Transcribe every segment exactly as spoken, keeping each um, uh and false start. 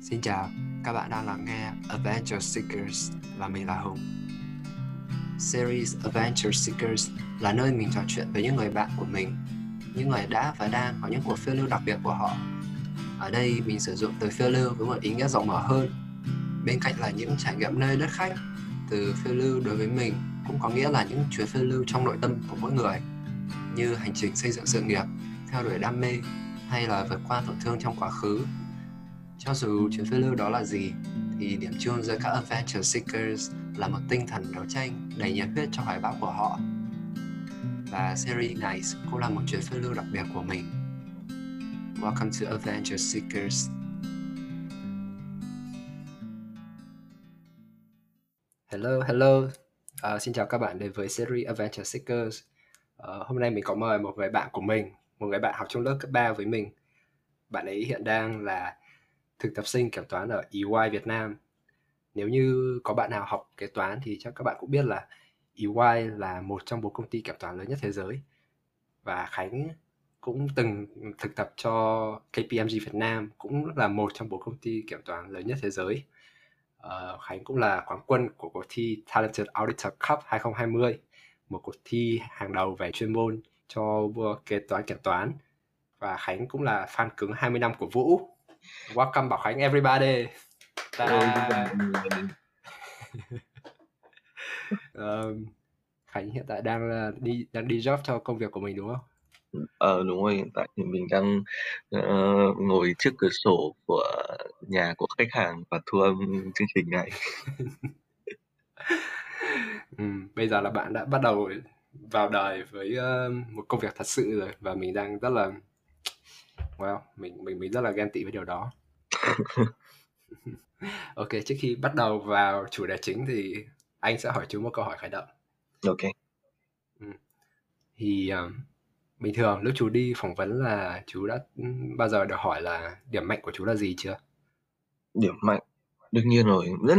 Xin chào, các bạn đang lắng nghe Adventure Seekers và mình là Hùng. Series Adventure Seekers là nơi mình trò chuyện với những người bạn của mình, những người đã và đang có những cuộc phiêu lưu đặc biệt của họ. Ở đây mình sử dụng từ phiêu lưu với một ý nghĩa rộng mở hơn. Bên cạnh là những trải nghiệm nơi đất khách, từ phiêu lưu đối với mình cũng có nghĩa là những chuyến phiêu lưu trong nội tâm của mỗi người, như hành trình xây dựng sự nghiệp, theo đuổi đam mê hay là vượt qua tổn thương trong quá khứ. Cho dù chuyến phiêu lưu đó là gì, thì điểm chung giữa các Adventure Seekers là một tinh thần đấu tranh đầy nhiệt huyết cho hoài bão của họ. Và series NICE cũng là một chuyến phiêu lưu đặc biệt của mình. Welcome to Adventure Seekers. Hello, hello. À, xin chào các bạn đến với series Adventure Seekers. À, hôm nay mình có mời một người bạn của mình, một người bạn học trong lớp cấp ba với mình. Bạn ấy hiện đang là thực tập sinh kiểm toán ở E Y Việt Nam. Nếu như có bạn nào học kế toán thì chắc các bạn cũng biết là E Y là một trong bốn công ty kiểm toán lớn nhất thế giới. Và Khánh cũng từng thực tập cho K P M G Việt Nam, cũng là một trong bốn công ty kiểm toán lớn nhất thế giới. Uh, Khánh cũng là quán quân của cuộc thi Talented Auditor Cup hai không hai không, một cuộc thi hàng đầu về chuyên môn cho kế toán kiểm toán. Và Khánh cũng là fan cứng hai mươi năm của Vũ. Welcome Bảo Khánh everybody. um, Khánh hiện tại đang là đi đang đi job cho công việc của mình đúng không? Ờ đúng rồi, hiện tại thì mình đang uh, ngồi trước cửa sổ của nhà của khách hàng và thu âm chương trình này. ừ, bây giờ là bạn đã bắt đầu vào đời với uh, một công việc thật sự rồi và mình đang rất là wow, mình mình mình rất là ghen tị với điều đó. Ok, trước khi bắt đầu vào chủ đề chính thì anh sẽ hỏi chú một câu hỏi khởi động. Ok. Ừ. Thì uh, bình thường lúc chú đi phỏng vấn là chú đã bao giờ được hỏi là điểm mạnh của chú là gì chưa? Điểm mạnh, đương nhiên rồi. Rất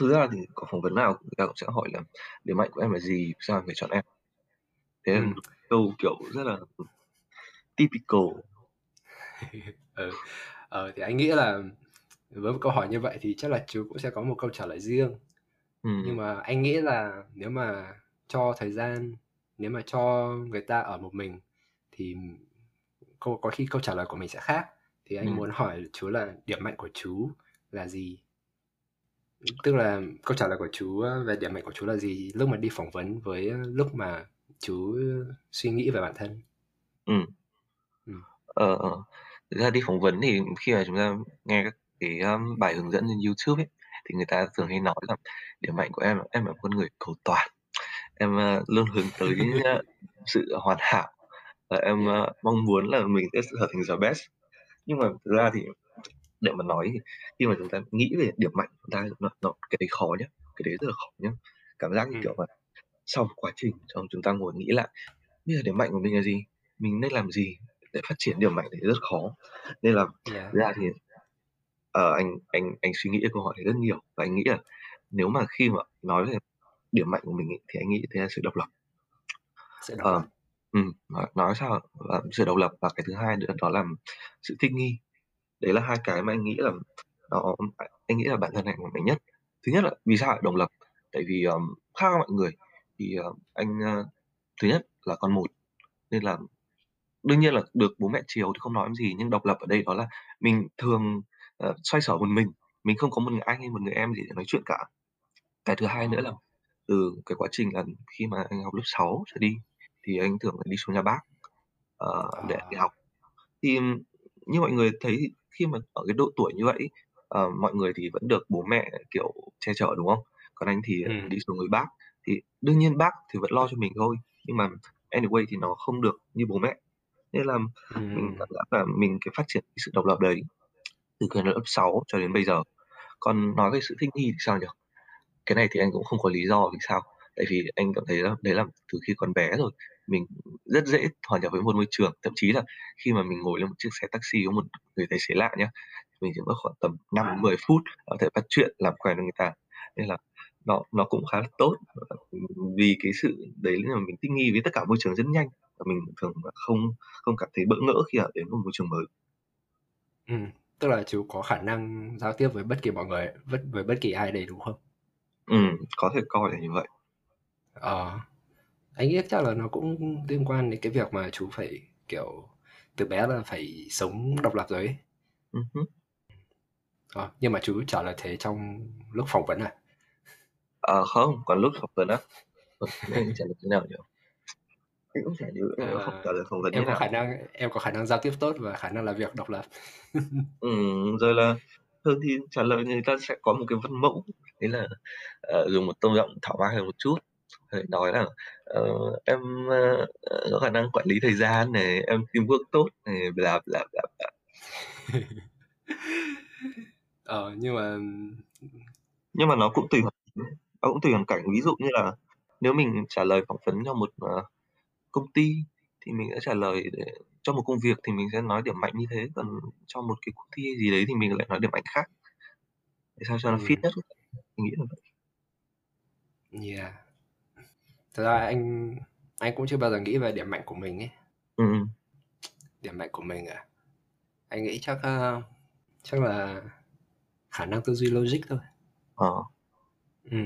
thứ ra thì có phỏng vấn nào người ta cũng sẽ hỏi là điểm mạnh của em là gì, sao em phải chọn em. Thế ừ. là một câu kiểu rất là typical. ừ. ờ, thì anh nghĩ là với một câu hỏi như vậy thì chắc là chú cũng sẽ có một câu trả lời riêng. ừ. Nhưng mà anh nghĩ là nếu mà cho thời gian, nếu mà cho người ta ở một mình thì có, có khi câu trả lời của mình sẽ khác. Thì anh ừ. muốn hỏi chú là điểm mạnh của chú là gì? Tức là câu trả lời của chú về điểm mạnh của chú là gì lúc mà đi phỏng vấn với lúc mà chú suy nghĩ về bản thân. Ừ. ừ. Ờ, thực ra đi phỏng vấn thì khi mà chúng ta nghe các cái um, bài hướng dẫn trên YouTube ấy, thì người ta thường hay nói rằng điểm mạnh của em là em là con người cầu toàn, em uh, luôn hướng tới uh, sự hoàn hảo và em uh, mong muốn là mình sẽ trở thành the best. Nhưng mà thực ra thì để mà nói thì khi mà chúng ta nghĩ về điểm mạnh chúng ta nó, nó cái đấy khó nhá, cái đấy rất là khó nhá. Cảm giác như ừ. kiểu là sau quá trình trong chúng ta ngồi nghĩ lại bây giờ điểm mạnh của mình là gì, mình nên làm gì để phát triển điểm mạnh thì rất khó. Nên là yeah. ra thì uh, anh anh anh suy nghĩ câu hỏi này rất nhiều và anh nghĩ là nếu mà khi mà nói về điểm mạnh của mình ý, thì anh nghĩ thế là sự độc lập. Sự độc lập. Uh, um, nói sao là sự độc lập và cái thứ hai nữa đó là sự thích nghi. Đấy là hai cái mà anh nghĩ là đó, anh nghĩ là bản thân anh là mạnh nhất. Thứ nhất là vì sao lại độc lập? Tại vì um, khác mọi người thì uh, anh uh, thứ nhất là con một nên là đương nhiên là được bố mẹ chiều thì không nói gì, nhưng độc lập ở đây đó là mình thường uh, xoay sở một mình, mình không có một người anh hay một người em gì để nói chuyện cả. Cái thứ hai nữa là từ cái quá trình là khi mà anh học lớp sáu trở đi thì anh thường đi xuống nhà bác uh, để, để học. Thì như mọi người thấy khi mà ở cái độ tuổi như vậy uh, mọi người thì vẫn được bố mẹ kiểu che chở đúng không? Còn anh thì ừ. đi xuống với bác thì đương nhiên bác thì vẫn lo cho mình thôi, nhưng mà anyway thì nó không được như bố mẹ. Nên là ừ. mình cảm giác là mình cái phát triển cái sự độc lập đấy từ khi lớp sáu cho đến bây giờ. Còn nói về sự thích nghi thì sao nhỉ? Cái này thì anh cũng không có lý do vì sao. Tại vì anh cảm thấy là đấy là từ khi còn bé rồi, mình rất dễ hòa nhập với một môi trường. Thậm chí là khi mà mình ngồi lên một chiếc xe taxi có một người tài xế lạ nhá, mình chỉ mất khoảng tầm năm đến mười phút có thể bắt chuyện làm quen với người ta. Nên là nó, nó cũng khá là tốt. Vì cái sự đấy là mình thích nghi với tất cả môi trường rất nhanh. Mình thường không không cảm thấy bỡ ngỡ khi ở đến một môi trường mới. Ừ, Tức là chú có khả năng giao tiếp với bất kỳ mọi người, với bất kỳ ai đấy đúng không? Ừ, có thể coi là như vậy. Ờ, anh nghĩ chắc là nó cũng liên quan đến cái việc mà chú phải kiểu từ bé là phải sống độc lập rồi ấy. Uh-huh. Ờ, nhưng mà chú trả lời thế trong lúc phỏng vấn à? À không, còn lúc phỏng vấn á. Nên trả lời thế nào nhỉ? Cũng chả nhớ, à, em không trả lời phỏng vấn em thế có nào. Khả năng, em có khả năng giao tiếp tốt và khả năng làm việc độc lập. Ừ, rồi là thường thì trả lời người ta sẽ có một cái văn mẫu, đấy là uh, dùng một tông giọng thảo mai hơn một chút, nói là uh, em uh, có khả năng quản lý thời gian này, em teamwork tốt này, bla bla bla bla. Ờ, nhưng mà nhưng mà nó cũng tùy hoàn nó cũng tùy hoàn cảnh. Ví dụ như là nếu mình trả lời phỏng vấn cho một uh, công ty thì mình sẽ trả lời để, cho một công việc thì mình sẽ nói điểm mạnh như thế, còn cho một cái cuộc thi gì đấy thì mình lại nói điểm mạnh khác để sao cho nó ừ. fit nhất, mình nghĩ là vậy. Yeah. Thật ra anh anh cũng chưa bao giờ nghĩ về điểm mạnh của mình ấy. Ừ. Điểm mạnh của mình à? Anh nghĩ chắc uh, chắc là khả năng tư duy logic thôi. Ờ. À. Ừ.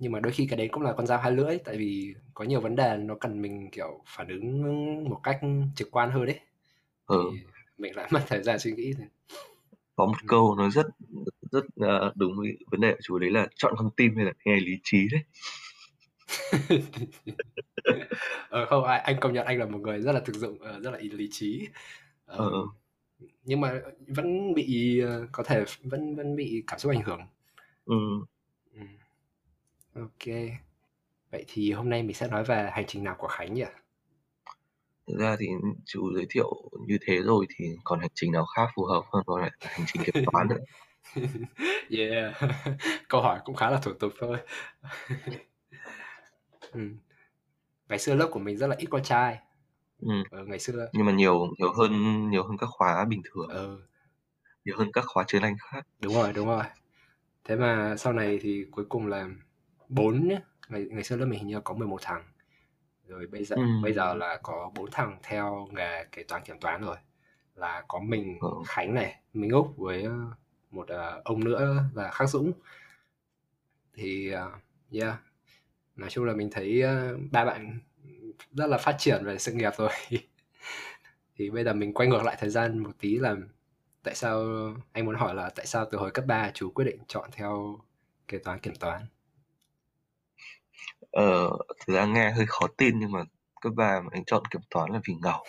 Nhưng mà đôi khi cái đấy cũng là con dao hai lưỡi, tại vì có nhiều vấn đề nó cần mình kiểu phản ứng một cách trực quan hơn đấy. Ừ. Thì mình lại mất thời gian suy nghĩ. Có một ừ. câu nó rất rất uh, đúng với vấn đề của chú đấy là chọn con tim hay là nghe lý trí đấy. Ờ, không, anh công nhận anh là một người rất là thực dụng, rất là lý trí. Ờ, ừ. Nhưng mà vẫn bị có thể vẫn vẫn bị cảm xúc ảnh hưởng. Ừ. Ừ. Ok. Vậy thì hôm nay mình sẽ nói về hành trình nào của Khánh nhỉ? Thực ra thì chú giới thiệu như thế rồi thì còn hành trình nào khác phù hợp hơn gọi là hành trình kiểm toán nữa. Yeah. Câu hỏi cũng khá là thủ tục thôi. Ừ. Ngày xưa lớp của mình rất là ít con trai. Ừ. Ờ, ngày xưa nhưng mà nhiều nhiều hơn nhiều hơn các khóa bình thường. Ừ. Nhiều hơn các khóa chuyên anh khác. Đúng rồi, đúng rồi. Thế mà sau này thì cuối cùng là bốn nhé. Ngày, ngày xưa lớp mình hình như có mười một thằng. Rồi bây giờ ừ. bây giờ là có bốn thằng theo nghề kế toán kiểm toán rồi. Là có mình, ừ. Khánh này, Minh Úc với một uh, ông nữa là Khắc Dũng. Thì uh, yeah. Nói chung là mình thấy uh, ba bạn rất là phát triển về sự nghiệp rồi. Thì bây giờ mình quay ngược lại thời gian một tí là tại sao anh muốn hỏi là tại sao từ hồi cấp ba chú quyết định chọn theo kế toán kiểm toán? Ờ, thực ra nghe hơi khó tin nhưng mà cấp ba mà anh chọn kiểm toán là vì ngầu.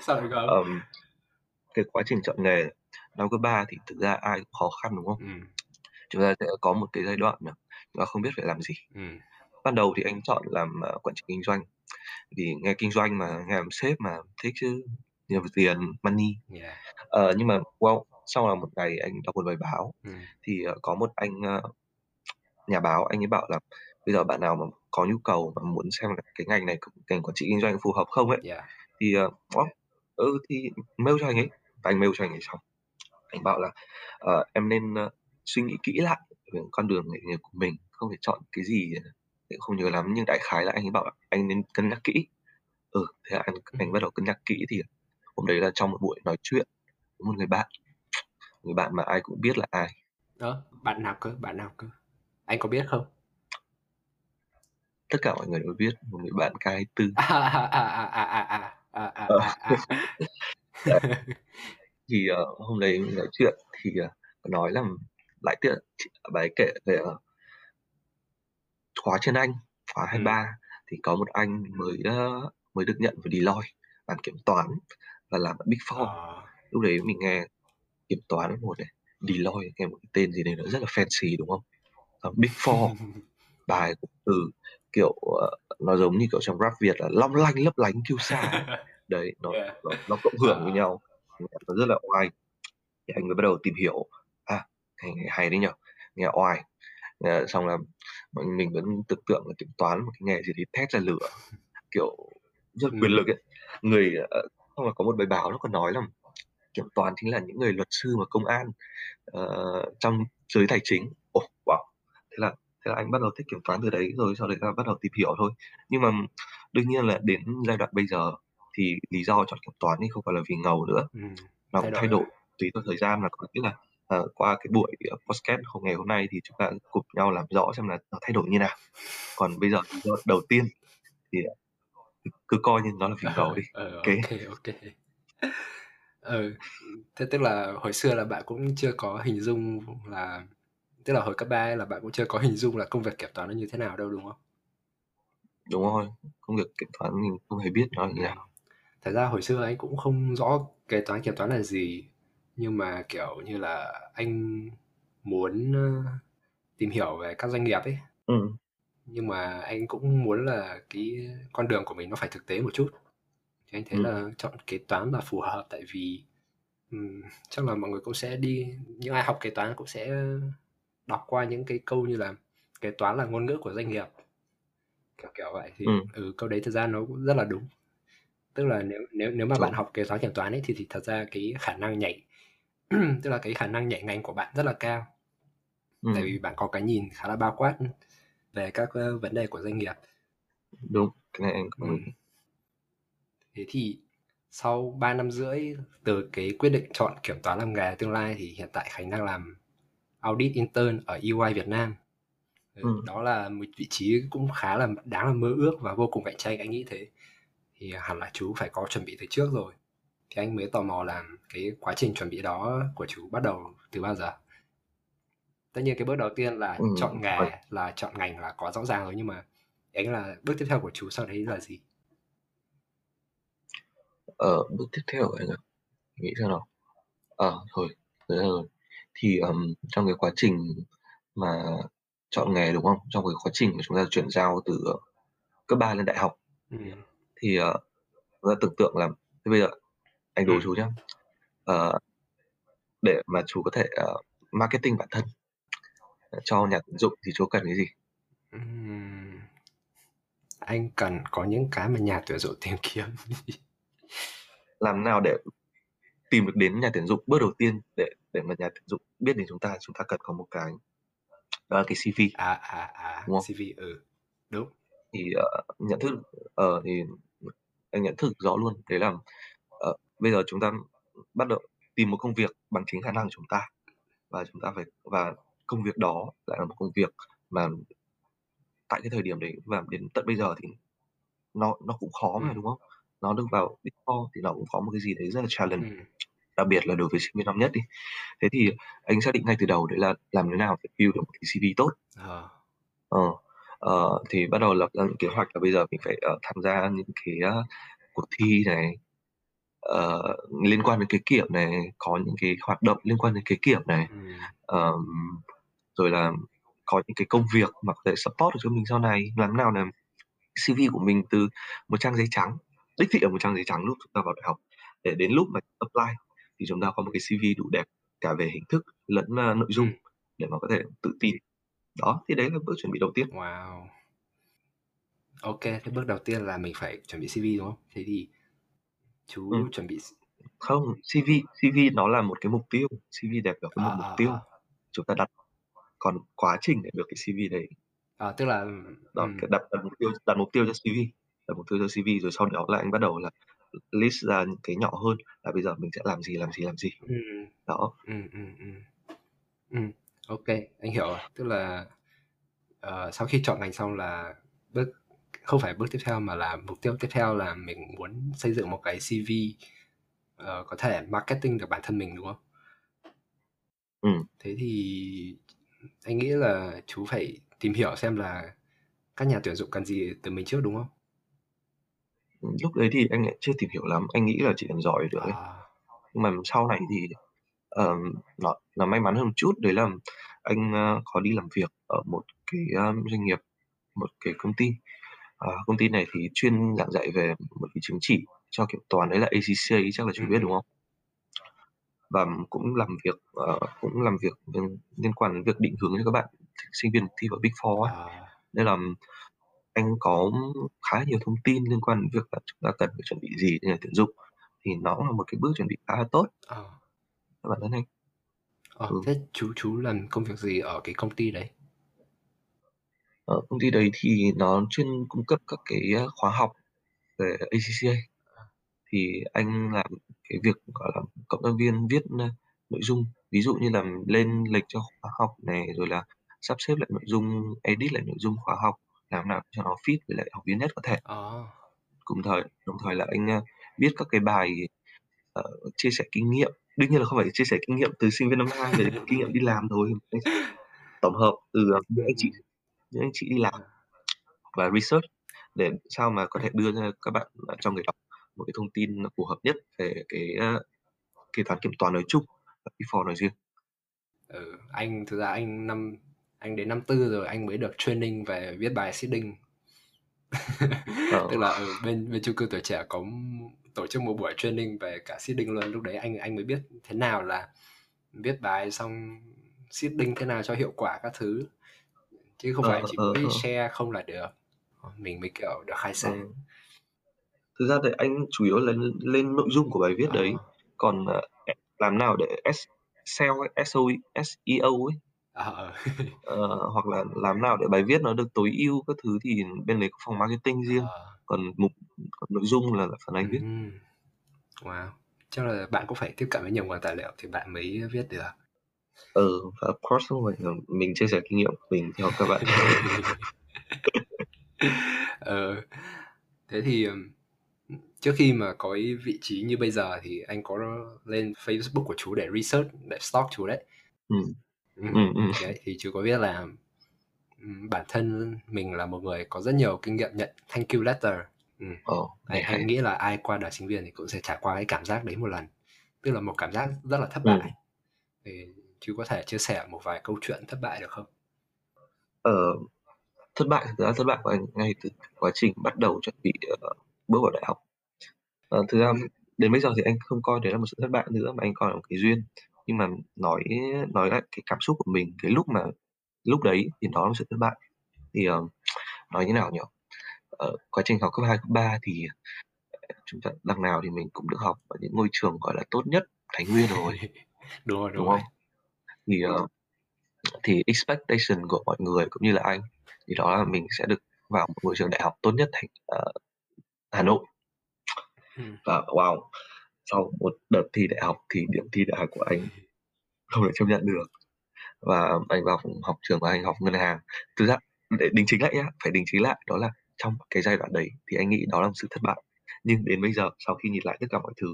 Sao lại ngầu? Um, cái quá trình chọn nghề năm cấp ba thì thực ra ai cũng khó khăn đúng không? Ừ. Chúng ta sẽ có một cái giai đoạn mà chúng ta không biết phải làm gì. Ừ. Ban đầu thì anh chọn làm uh, quản trị kinh doanh vì nghe kinh doanh mà nghe làm sếp mà thích chứ nhiều tiền money. Yeah. Uh, nhưng mà wow, sau là một ngày anh đọc một bài báo ừ. thì uh, có một anh uh, nhà báo, anh ấy bảo là bây giờ bạn nào mà có nhu cầu mà muốn xem là cái ngành này ngành quản trị kinh doanh phù hợp không ấy yeah. thì uh, wow, ừ thì mail cho anh ấy và anh mail cho anh ấy xong anh bảo là uh, em nên uh, suy nghĩ kỹ lại về con đường nghề nghiệp của mình, không thể chọn cái gì không nhớ lắm nhưng đại khái là anh ấy bảo anh nên cân nhắc kỹ. Ừ, thế là anh anh bắt đầu cân nhắc kỹ thì hôm đấy là trong một buổi nói chuyện với một người bạn, người bạn mà ai cũng biết là ai. Đó, bạn nào cơ, bạn nào cơ? Anh có biết không? Tất cả mọi người đều biết, một người bạn ca hai mươi tư. À à à à à à à à à. Thì uh, hôm đấy mình nói chuyện thì uh, nói là lại tiện bà ấy kể về uh, khóa trên anh khóa hai ba ừ. thì có một anh mới uh, mới được nhận vào Deloitte làm kiểm toán và làm ở Big Four. À. Lúc đấy mình nghe kiểm toán một này, Deloitte nghe một cái tên gì đấy nó rất là fancy đúng không? Uh, Big Four, bài cũng từ kiểu uh, nó giống như kiểu trong rap Việt là long lanh lấp lánh kiêu sa đấy, nó, yeah. nó nó cộng hưởng à. Với nhau, nó rất là oai. Thì anh mới bắt đầu tìm hiểu, à hay, hay đấy nhở, nghe oai. À, xong là mình vẫn tưởng tượng là kiểm toán một cái nghề gì đấy thét ra lửa kiểu rất quyền lực ấy người. Xong là có một bài báo nó còn nói là kiểm toán chính là những người luật sư và công an uh, trong giới tài chính. Ồ oh, wow, thế là thế là anh bắt đầu thích kiểm toán từ đấy rồi, sau đấy là bắt đầu tìm hiểu thôi. Nhưng mà đương nhiên là đến giai đoạn bây giờ thì lý do chọn kiểm toán thì không phải là vì ngầu nữa, ừ, nó cũng thay đổi, đổi tùy theo thời gian. Là có nghĩa là uh, qua cái buổi podcast hôm ngày hôm nay thì chúng ta cùng nhau làm rõ xem là nó thay đổi như nào. Còn bây giờ đầu tiên thì cứ coi như nó là vì ngầu đi. Ờ, okay. ok ok ừ, thế tức là hồi xưa là bạn cũng chưa có hình dung là, tức là hồi cấp ba là bạn cũng chưa có hình dung là công việc kiểm toán nó như thế nào đâu đúng không? Đúng rồi, công việc kiểm toán mình không hề biết nó như thế nào. Thật ra hồi xưa anh cũng không rõ kế toán kiểm toán là gì, nhưng mà kiểu như là anh muốn tìm hiểu về các doanh nghiệp ấy. Ừ. Nhưng mà anh cũng muốn là cái con đường của mình nó phải thực tế một chút. Thì anh thấy ừ. là chọn kế toán là phù hợp, tại vì um, chắc là mọi người cũng sẽ đi, những ai học kế toán cũng sẽ đọc qua những cái câu như là kế toán là ngôn ngữ của doanh nghiệp, kiểu kiểu vậy. Thì ừ. ừ câu đấy thật ra nó cũng rất là đúng. Tức là nếu nếu nếu mà đúng. bạn học kế toán kiểm toán ấy thì thì thật ra cái khả năng nhảy tức là cái khả năng nhảy ngành của bạn rất là cao, ừ. tại vì bạn có cái nhìn khá là bao quát về các uh, vấn đề của doanh nghiệp. Đúng, cái này em cũng ừ. Thế thì sau ba năm rưỡi từ cái quyết định chọn kiểm toán làm nghề tương lai thì hiện tại Khánh đang làm audit intern ở E Y Việt Nam. Ừ. Đó là một vị trí cũng khá là đáng là mơ ước và vô cùng cạnh tranh, anh nghĩ thế. Thì hẳn là chú phải có chuẩn bị từ trước rồi. Thì anh mới tò mò là cái quá trình chuẩn bị đó của chú bắt đầu từ bao giờ? Tất nhiên cái bước đầu tiên là ừ. chọn nghề, ừ. là chọn ngành là có rõ ràng rồi, nhưng mà anh là bước tiếp theo của chú sau đấy là gì? Ờ, bước tiếp theo anh ạ, nghĩ sao nào? Ờ, à, thôi, thế rồi. Thì um, trong cái quá trình mà chọn nghề đúng không? Trong cái quá trình mà chúng ta chuyển giao từ cấp ba lên đại học, ừ. thì uh, chúng ta tưởng tượng là thế bây giờ anh đố ừ. chú nhé, uh, để mà chú có thể uh, marketing bản thân cho nhà tuyển dụng thì chú cần cái gì? Uhm, anh cần có những cái mà nhà tuyển dụng tìm kiếm. Làm nào để tìm được đến nhà tuyển dụng? Bước đầu tiên để để mà nhà tuyển dụng biết đến chúng ta, chúng ta cần có một cái, đó là cái xê vê. À à à, xê vê, ừ, đúng. Thì uh, nhận thức, uh, thì anh nhận thức rõ luôn. Đấy là uh, bây giờ chúng ta bắt đầu tìm một công việc bằng chính khả năng của chúng ta, và chúng ta phải, và công việc đó lại là một công việc mà tại cái thời điểm đấy và đến tận bây giờ thì nó nó cũng khó mà, ừ. đúng không? Nó được vào Big Four thì nó cũng có một cái gì đấy rất là challenge, ừ. đặc biệt là đối với sinh viên năm nhất đi. Thế thì anh xác định ngay từ đầu đấy là làm thế nào để build được một cái xê vê tốt. À. Ờ, uh, thì bắt đầu lập ra những kế hoạch là bây giờ mình phải uh, tham gia những cái uh, cuộc thi này, uh, liên quan đến cái kiểm này, có những cái hoạt động liên quan đến cái kiểm này, ừ. uh, rồi là có những cái công việc mà có thể support được cho mình sau này. Làm nào là xê vê của mình từ một trang giấy trắng, đích thị ở một trang giấy trắng lúc chúng ta vào đại học, để đến lúc mà apply thì chúng ta có một cái xê vê đủ đẹp cả về hình thức lẫn uh, nội dung để mà có thể tự tin. Đó, thì đấy là bước chuẩn bị đầu tiên. Wow. Ok, thế bước đầu tiên là mình phải chuẩn bị xê vê đúng không? Thế thì chú ừ. chuẩn bị... Không, xê vê xê vê nó là một cái mục tiêu. xê vê đẹp là cái à, mục à, tiêu à. Chúng ta đặt. Còn quá trình để được cái xê vê đấy... À, tức là... Đó, ừ. đặt, đặt, mục tiêu, đặt mục tiêu cho xê vê. Đặt mục tiêu cho xê vê rồi sau đó là anh bắt đầu là list ra những cái nhỏ hơn là bây giờ mình sẽ làm gì, làm gì, làm gì. Ừ. Đó. Ừ, ừ, ừ. Ừ. Ok, anh hiểu rồi. Tức là uh, sau khi chọn ngành xong là bước, không phải bước tiếp theo mà là mục tiêu tiếp theo là mình muốn xây dựng một cái xê vê uh, có thể marketing được bản thân mình đúng không? Ừ. Thế thì anh nghĩ là chú phải tìm hiểu xem là các nhà tuyển dụng cần gì từ mình trước đúng không? Lúc đấy thì anh lại chưa tìm hiểu lắm, anh nghĩ là chỉ cần giỏi được ấy. À. Nhưng mà sau này thì uh, nó là may mắn hơn một chút, đấy là anh uh, có đi làm việc ở một cái um, doanh nghiệp, một cái công ty. Uh, công ty này thì chuyên giảng dạy về một cái chứng chỉ cho kiểm toán, đấy là a xê xê a, chắc là chú ừ. biết đúng không? Và cũng làm việc uh, cũng làm việc liên, liên quan đến việc định hướng cho các bạn sinh viên thi vào Big Four ấy. À. Nên là anh có khá nhiều thông tin liên quan đến việc là chúng ta cần phải chuẩn bị gì để tuyển dụng, thì nó là một cái bước chuẩn bị khá là tốt. Ờ. Các bạn thân anh. Ờ, ừ. Thế chú chú làm công việc gì ở cái công ty đấy? Ở công ty đấy thì nó chuyên cung cấp các cái khóa học về a xê xê a. thì anh làm cái việc gọi là cộng tác viên viết nội dung, ví dụ như là lên lịch cho khóa học này, rồi là sắp xếp lại nội dung, edit lại nội dung khóa học, làm nào cho nó fit với lại học viên nhất có thể. À. Cùng thời đồng thời là anh viết các cái bài uh, chia sẻ kinh nghiệm, đương nhiên là không phải chia sẻ kinh nghiệm từ sinh viên năm hai về kinh nghiệm đi làm thôi, tổng hợp từ những anh chị những anh chị đi làm và research để sao mà có thể đưa cho các bạn cho người đọc một cái thông tin phù hợp nhất về cái kế toán kiểm toán nói chung và before nói riêng. Ừ, anh thực ra anh năm anh đến năm tư rồi anh mới được training về viết bài seeding. Ờ. Tức là ở bên bên Chung Cư Tuổi Trẻ có tổ chức một buổi training về cả seeding luôn. Lúc đấy anh anh mới biết thế nào là viết bài xong seeding thế nào cho hiệu quả các thứ, chứ không ờ, phải chỉ ờ, biết ờ. share không là được, mình mới kiểu được khai sáng. Ừ. Thực ra thì anh chủ yếu là lên, lên nội dung của bài viết à. đấy, còn uh, làm nào để ét eo ét i ô ấy, à, ờ. uh, hoặc là làm nào để bài viết nó được tối ưu các thứ thì bên đấy có phòng marketing riêng, à. còn mục còn nội dung là phần anh viết. Ừ. Wow, chắc là bạn cũng phải tiếp cận với nhiều nguồn tài liệu thì bạn mới viết được. Ừ, và of course rồi, mình chia sẻ kinh nghiệm của mình theo các bạn. Ờ, thế thì trước khi mà có ý vị trí như bây giờ thì anh có lên Facebook của chú để research, để stalk chú đấy. Ừ. Ừ. Ừ. Ừ. Đấy, thì chú có biết là bản thân mình là một người có rất nhiều kinh nghiệm nhận thank you letter. Ừ. Oh, đấy, anh nghĩ là ai qua đời sinh viên thì cũng sẽ trải qua cái cảm giác đấy một lần, tức là một cảm giác rất là thất bại. Ừ. Thì chú có thể chia sẻ một vài câu chuyện thất bại được không? Ờ, thất bại thực ra thất bại của anh ngay từ quá trình bắt đầu chuẩn bị uh, bước vào đại học. Uh, thực ra đến bây giờ thì anh không coi đấy là một sự thất bại nữa, mà anh coi là một cái duyên. Nhưng mà nói nói lại cái cảm xúc của mình cái lúc mà lúc đấy thì đó là một sự thất bại. Thì uh, nói như nào nhỉ? Uh, quá trình học cấp hai, cấp ba thì chúng ta đằng nào thì mình cũng được học ở những ngôi trường gọi là tốt nhất Thái Nguyên rồi. Đúng rồi, đúng, đúng không? Rồi. Thì uh, thì expectation của mọi người cũng như là anh thì đó là mình sẽ được vào một ngôi trường đại học tốt nhất thành uh, Hà Nội. Ừ. Và wow, sau một đợt thi đại học thì điểm thi đại học của anh không được chấp nhận được, và anh vào học trường và anh học ngân hàng. Thực ra để đính chính lại nhá, phải đính chính lại đó là trong cái giai đoạn đấy thì anh nghĩ đó là một sự thất bại, nhưng đến bây giờ sau khi nhìn lại tất cả mọi thứ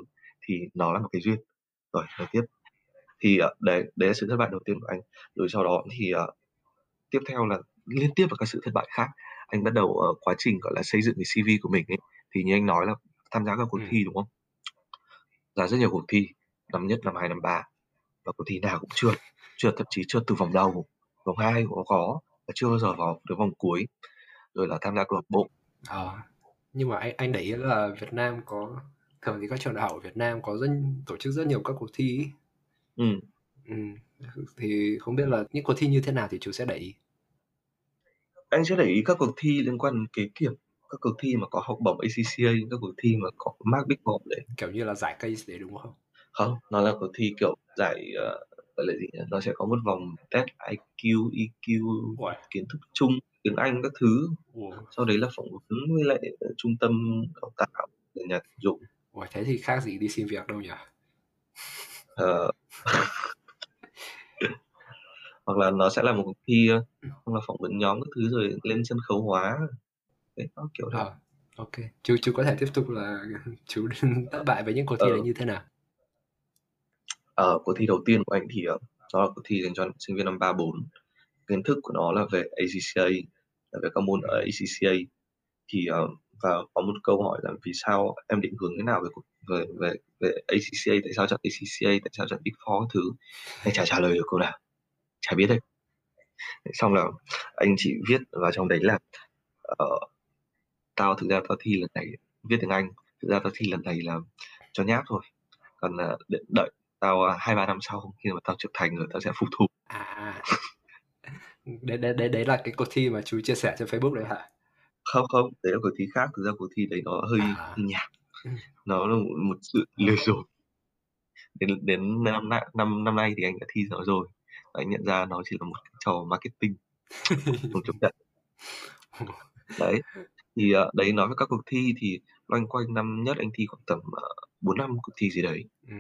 thì nó là một cái duyên. Rồi nói tiếp thì uh, đấy đấy là sự thất bại đầu tiên của anh. Rồi sau đó thì uh, tiếp theo là liên tiếp vào các sự thất bại khác. Anh bắt đầu uh, quá trình gọi là xây dựng cái xê vê của mình ấy, thì như anh nói là tham gia các cuộc ừ. thi, đúng không? Là rất nhiều cuộc thi, năm nhất, năm hai, năm ba, và cuộc thi nào cũng trượt, trượt thậm chí trượt từ vòng đầu, vòng hai cũng có, và chưa bao giờ vào tới vòng cuối. Rồi là tham gia câu lạc bộ. À, nhưng mà anh anh để ý là Việt Nam có thường thì các trường đại học ở Việt Nam có rất, tổ chức rất nhiều các cuộc thi. Ừ. Ừ. Thì không biết là những cuộc thi như thế nào thì chú sẽ để ý. Anh sẽ để ý các cuộc thi liên quan đến kế kiểm, các cuộc thi mà có học bổng a xê xê a, các cuộc thi mà có mark big board đấy, kiểu như là giải case đấy đúng không? Không, nó là cuộc thi kiểu giải uh, là gì? Nó sẽ có một vòng test i kiu, e kiu, wow. kiến thức chung, tiếng Anh các thứ. Wow. Sau đấy là phỏng vấn với lại trung tâm đào tạo để nhà tuyển dụng. Wow, thế thì khác gì đi xin việc đâu nhỉ? Uh, hoặc là nó sẽ là một cuộc thi hoặc là phỏng vấn nhóm các thứ rồi lên sân khấu hóa đấy, nó kiểu đó. À, ok, chú chú có thể tiếp tục là chú thất bại với những cuộc thi ờ. đấy như thế nào? Ở à, cuộc thi đầu tiên của anh thì đó là cuộc thi dành cho sinh viên năm ba bốn, kiến thức của nó là về a xê xê a, là về các môn ở a xê xê a, thì và có một câu hỏi là vì sao em định hướng thế nào về về về, về a xê xê a, tại sao chọn a xê xê a, tại sao chọn Big Four thứ, anh chả trả lời được câu nào, chả biết đấy. Xong là anh chỉ viết vào trong đấy là uh, tao thực ra tao thi lần này viết tiếng Anh, thực ra tao thi lần này là cho nháp thôi, còn uh, đợi tao hai uh, ba năm sau khi mà tao trưởng thành rồi tao sẽ phục thù. À, đấy đấy đấy đấy là cái cuộc thi mà chú chia sẻ trên Facebook đấy hả? Không không, đấy là cuộc thi khác. Thực ra cuộc thi đấy nó hơi à. nhạt, nó là một, một sự lừa dối. Đến đến năm nay năm năm nay thì anh đã thi nó rồi, anh nhận ra nó chỉ là một cái trò marketing không chấp nhận đấy. Thì đấy nói về các cuộc thi thì loanh quanh năm nhất anh thi khoảng tầm bốn năm cuộc thi gì đấy. Ừ.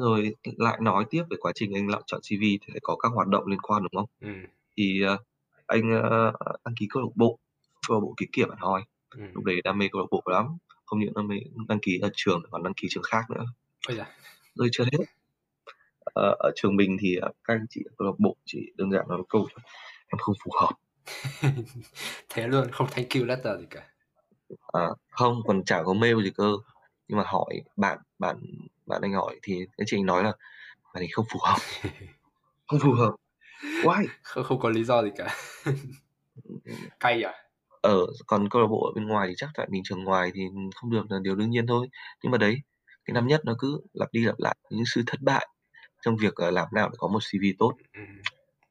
Rồi lại nói tiếp về quá trình anh lựa chọn xê vê thì phải có các hoạt động liên quan, đúng không? Ừ. Thì uh, anh uh, đăng ký câu lạc bộ, câu lạc bộ ký kiệp bạn hỏi. Ừ. Lúc đấy đam mê câu lạc bộ lắm, không những đam mê đăng ký ở trường còn đăng ký trường khác nữa. Ôi dạ. Rồi chưa hết. Uh, ở trường mình thì uh, các anh chị câu lạc bộ chỉ đơn giản nói câu em không phù hợp. Thế luôn, không thank you letter gì cả. À, không, còn chả có mail gì cơ. Nhưng mà hỏi bạn bạn bạn anh hỏi thì cái chị anh nói là bạn ấy không phù hợp. Không phù hợp. Why? Không, không có lý do gì cả. Cay à? Ờ, còn câu lạc bộ ở bên ngoài thì chắc tại mình trường ngoài thì không được là điều đương nhiên thôi. Nhưng mà đấy, cái năm nhất nó cứ lặp đi lặp lại những sự thất bại trong việc làm nào để có một xê vê tốt.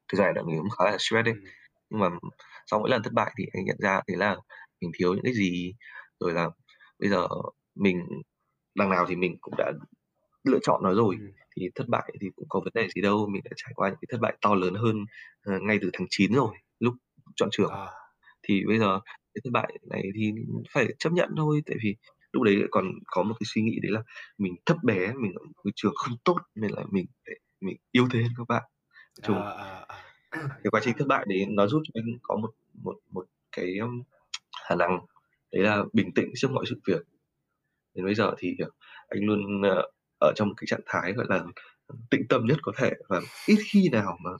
Thực ra là mình cũng khá là stress đấy. Nhưng mà sau mỗi lần thất bại thì anh nhận ra thế là mình thiếu những cái gì, rồi là bây giờ mình đằng nào thì mình cũng đã lựa chọn nó rồi, ừ. thì thất bại thì cũng có vấn đề gì đâu, mình đã trải qua những cái thất bại to lớn hơn uh, ngay từ tháng chín rồi lúc chọn trường. À. Thì bây giờ cái thất bại này thì phải chấp nhận thôi, tại vì lúc đấy còn có một cái suy nghĩ đấy là mình thấp bé, mình ở một trường không tốt nên là mình mình yếu thế hơn các bạn. Chúng, à. Cái quá trình thất bại đấy nó giúp cho anh có một một một cái khả năng đấy là bình tĩnh trước mọi sự việc. Đến bây giờ thì anh luôn ở trong cái trạng thái gọi là tĩnh tâm nhất có thể, và ít khi nào mà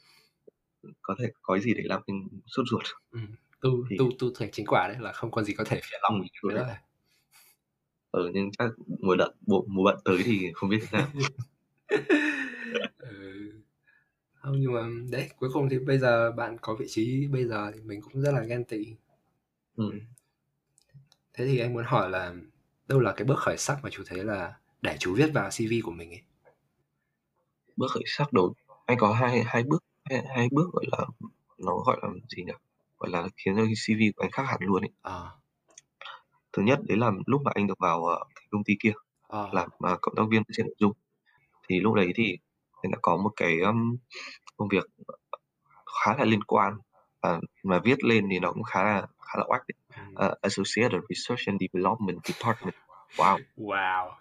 có thể có gì để làm anh sốt ruột. Ừ, tu thì... tu tu thành chính quả đấy, là không có gì có thể phiền lòng mình ừ, nữa. Ừ, nhưng chắc mùa đợt bộ mùa bạn tới thì không biết thế nào. Ừ. Không, nhưng mà đấy, cuối cùng thì bây giờ bạn có vị trí bây giờ thì mình cũng rất là ghen tị. Ừ. Thế thì em muốn hỏi là đâu là cái bước khởi sắc mà chú thấy là để chú viết vào xê vê của mình ấy? Bước khởi sắc đầu anh có hai hai bước hai, hai bước gọi là nó gọi là gì nhỉ? Gọi là khiến cho xê vê của anh khác hẳn luôn ấy. À. Thứ nhất đấy là lúc mà anh được vào cái công ty kia à. làm uh, cộng tác viên phát triển nội dung, thì lúc đấy thì anh đã có một cái um, công việc khá là liên quan. À, mà viết lên thì nó cũng khá là khá là oách đấy. Uh, Associate Research and Development Department. Wow. Wow.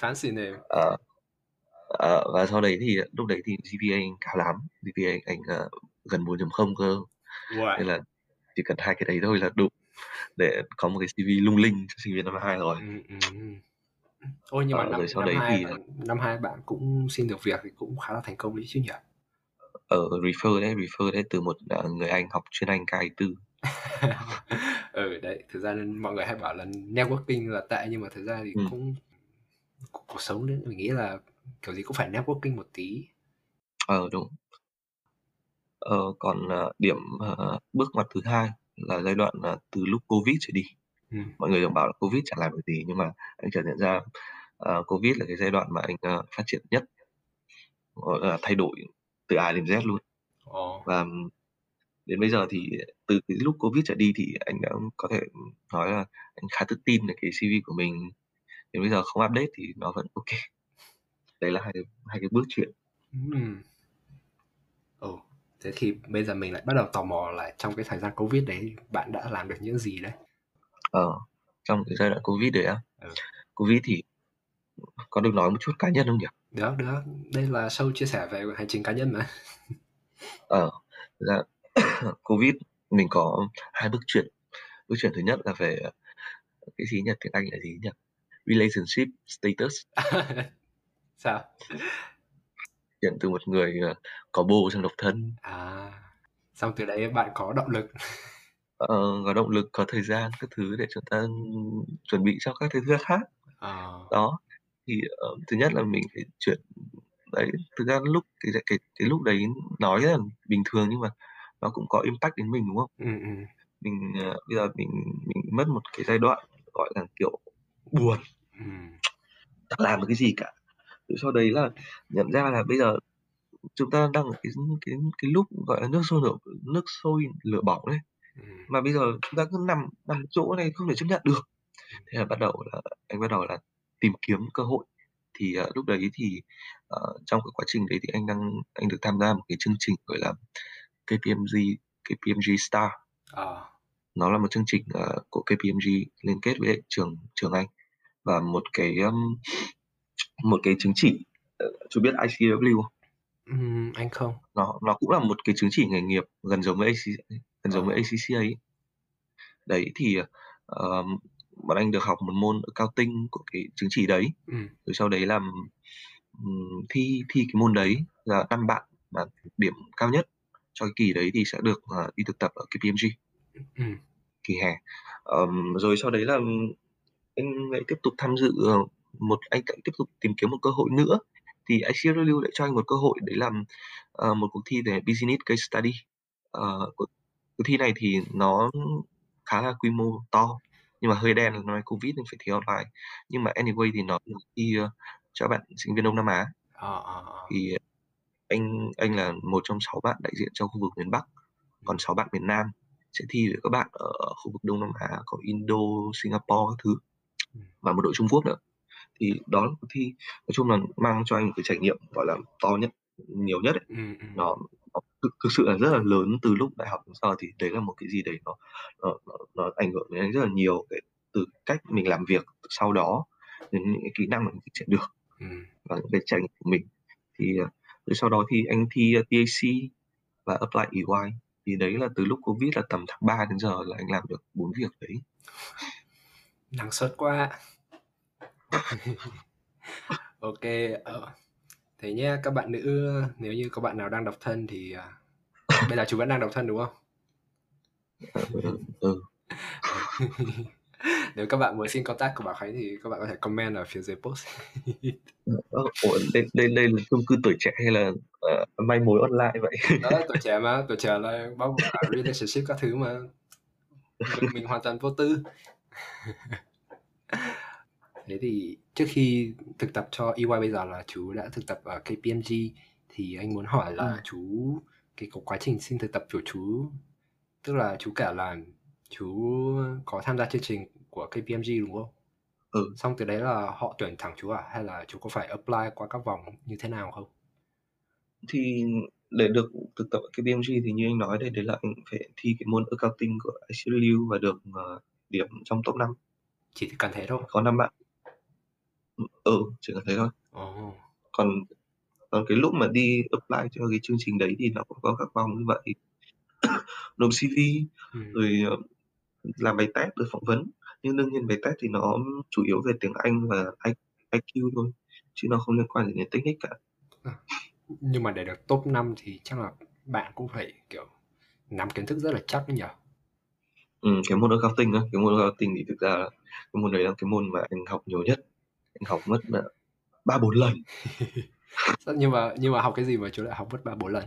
Fancy name. Uh, uh, và sau đấy thì lúc đấy thì giê pê a anh cao lắm, giê pê a anh uh, gần bốn chấm không cơ. Wow. Nên là chỉ cần hai cái đấy thôi là đủ để có một cái xê vê lung linh cho sinh viên năm hai rồi. Ôi nhưng mà uh, năm, sau năm, đấy hai, thì... năm hai bạn cũng xin được việc thì cũng khá là thành công đấy chứ nhỉ? Ở refer đấy, refer đấy từ một người Anh học chuyên Anh ca i bốn. Ừ đấy, thực ra nên mọi người hay bảo là networking là tệ, nhưng mà thực ra thì ừ. cũng cuộc sống đấy, mình nghĩ là kiểu gì cũng phải networking một tí. Ờ đúng. Ờ, còn điểm uh, bước ngoặt thứ hai là giai đoạn uh, từ lúc Covid trở đi. Ừ. Mọi người thường bảo là Covid chẳng làm được gì, nhưng mà anh chợt nhận ra uh, Covid là cái giai đoạn mà anh uh, phát triển nhất, uh, thay đổi từ A đến Z luôn. Oh. Và đến bây giờ thì từ cái lúc Covid trở đi thì anh đã có thể nói là anh khá tự tin về cái xê vê của mình. Đến bây giờ không update thì nó vẫn ok. Đấy là hai, hai cái bước chuyển. Mm. Oh. Thế thì bây giờ mình lại bắt đầu tò mò là trong cái thời gian Covid đấy bạn đã làm được những gì đấy? Ờ, trong cái giai đoạn Covid đấy á. Ừ. Covid thì có được nói một chút cá nhân không nhỉ? Được, được. Đây là show chia sẻ về hành trình cá nhân mà. Ờ, dạ. Covid mình có hai bước chuyển. Bước chuyển thứ nhất là về cái gì nhỉ? Tiếng Anh là gì nhỉ? Relationship status. Sao? Chuyển từ một người có bồ sang độc thân. À, xong từ đấy bạn có động lực. Ờ, có động lực, có thời gian, các thứ để chúng ta chuẩn bị cho các thứ khác. À. Đó. Thì uh, thứ nhất là mình phải chuyển đấy, thực ra lúc cái, cái cái lúc đấy nói là bình thường nhưng mà nó cũng có impact đến mình, đúng không? Ừ, ừ. Mình uh, bây giờ mình mình mất một cái giai đoạn gọi là kiểu buồn, ừ. chẳng làm được cái gì cả. Rồi sau đấy là nhận ra là bây giờ chúng ta đang ở cái cái cái lúc gọi là nước sôi lửa nước sôi lửa bỏng đấy, ừ. mà bây giờ chúng ta cứ nằm nằm chỗ này không thể chấp nhận được. Thế là bắt đầu là anh bắt đầu là tìm kiếm cơ hội. Thì uh, lúc đấy thì uh, trong cái quá trình đấy thì anh đang anh được tham gia một cái chương trình gọi là K P M G Star. À. Nó là một chương trình uh, của K P M G liên kết với trường trường Anh, và một cái um, một cái chứng chỉ. Chú biết I C W không? Ừ, anh không. Nó nó cũng là một cái chứng chỉ nghề nghiệp gần giống với A C C A, gần giống với A C C A ấy. Đấy thì uh, bọn anh được học một môn accounting của cái chứng chỉ đấy. Ừ. Rồi sau đấy làm um, thi thi cái môn đấy là năm bạn mà điểm cao nhất cho cái kỳ đấy thì sẽ được uh, đi thực tập ở K P M G. Ừ. Kỳ hè. Um, rồi sau đấy là anh lại tiếp tục tham dự một anh lại tiếp tục tìm kiếm một cơ hội nữa. Thì I C W lại cho anh một cơ hội để làm uh, một cuộc thi về business case study. Uh, cuộc thi này thì nó khá là quy mô to, nhưng mà hơi đen là năm nay Covid nên phải thi online. Nhưng mà anyway thì nó là thi uh, cho bạn sinh viên Đông Nam Á. Thì anh anh là một trong sáu bạn đại diện cho khu vực miền Bắc, còn sáu bạn miền Nam sẽ thi với các bạn ở khu vực Đông Nam Á, có Indo, Singapore các thứ, và một đội Trung Quốc nữa. Thì đó là cuộc thi nói chung là mang cho anh một cái trải nghiệm gọi là to nhất, nhiều nhất ấy. Ừ, ừ. Nó, nó thực, thực sự là rất là lớn. Từ lúc đại học đến giờ thì đấy là một cái gì đấy nó, nó, nó, nó ảnh hưởng đến anh rất là nhiều, cái, từ cách mình làm việc sau đó đến những cái kỹ năng mà mình phát triển được, ừ. và những cái trải nghiệm của mình. Thì rồi sau đó thì anh thi T A C và apply E Y. Thì đấy là từ lúc Covid là tầm tháng ba đến giờ là anh làm được bốn việc đấy. Năng suất quá. Ok, uh, thế nhé các bạn nữ, nếu như các bạn nào đang độc thân thì uh, bây giờ chú vẫn đang độc thân đúng không? Ừ. Nếu các bạn muốn xin contact của Bảo Khánh thì các bạn có thể comment ở phía dưới post. Ủa, đây, đây, đây là chung cư Tuổi Trẻ hay là uh, may mối online vậy? Đó, Tuổi Trẻ mà, Tuổi Trẻ là bao relationship các thứ mà, mình, mình hoàn toàn vô tư. Thế thì trước khi thực tập cho E Y bây giờ là chú đã thực tập ở K P M G, thì anh muốn hỏi là à. chú cái quá trình xin thực tập của chú, tức là chú cả là chú có tham gia chương trình của K P M G đúng không? Ừ. Xong từ đấy là họ tuyển thẳng chú à? Hay là chú có phải apply qua các vòng như thế nào không? Thì để được thực tập ở K P M G thì như anh nói đây, đấy là anh phải thi cái môn accounting của I C W và được điểm trong top năm. Chỉ cần thế thôi? Có năm bạn. Ừ, chỉ cần thế thôi. Oh. Còn, còn cái lúc mà đi apply cho cái chương trình đấy thì nó cũng có các vòng như vậy. Nộp xê vê, ừ. rồi làm bài test, rồi phỏng vấn. Nhưng đương nhiên bài test thì nó chủ yếu về tiếng Anh và I Q thôi, chứ nó không liên quan gì đến technique cả. À, nhưng mà để được top năm thì chắc là bạn cũng phải kiểu nắm kiến thức rất là chắc nhỉ? Ừ, cái môn accounting á, cái môn accounting thì thực ra là cái môn đấy là cái môn mà anh học nhiều nhất. Anh học mất ba bốn lần. nhưng mà nhưng mà học cái gì mà chú lại học mất ba bốn lần?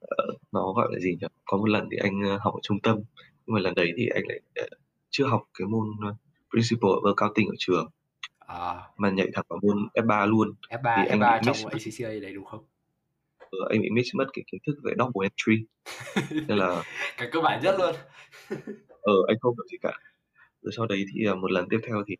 Ờ, nó gọi là gì nhỉ? Có một lần thì anh học ở trung tâm, nhưng mà lần đấy thì anh lại chưa học cái môn principle of accounting ở trường, à. mà nhảy thẳng vào môn F ba luôn. F ba, thì F ba trong A C C A đấy đúng không? Ừ, anh bị miss mất cái kiến thức về double entry. Nên là cái cơ bản nhất luôn. Ờ, anh không hiểu gì cả. Rồi sau đấy thì một lần tiếp theo thì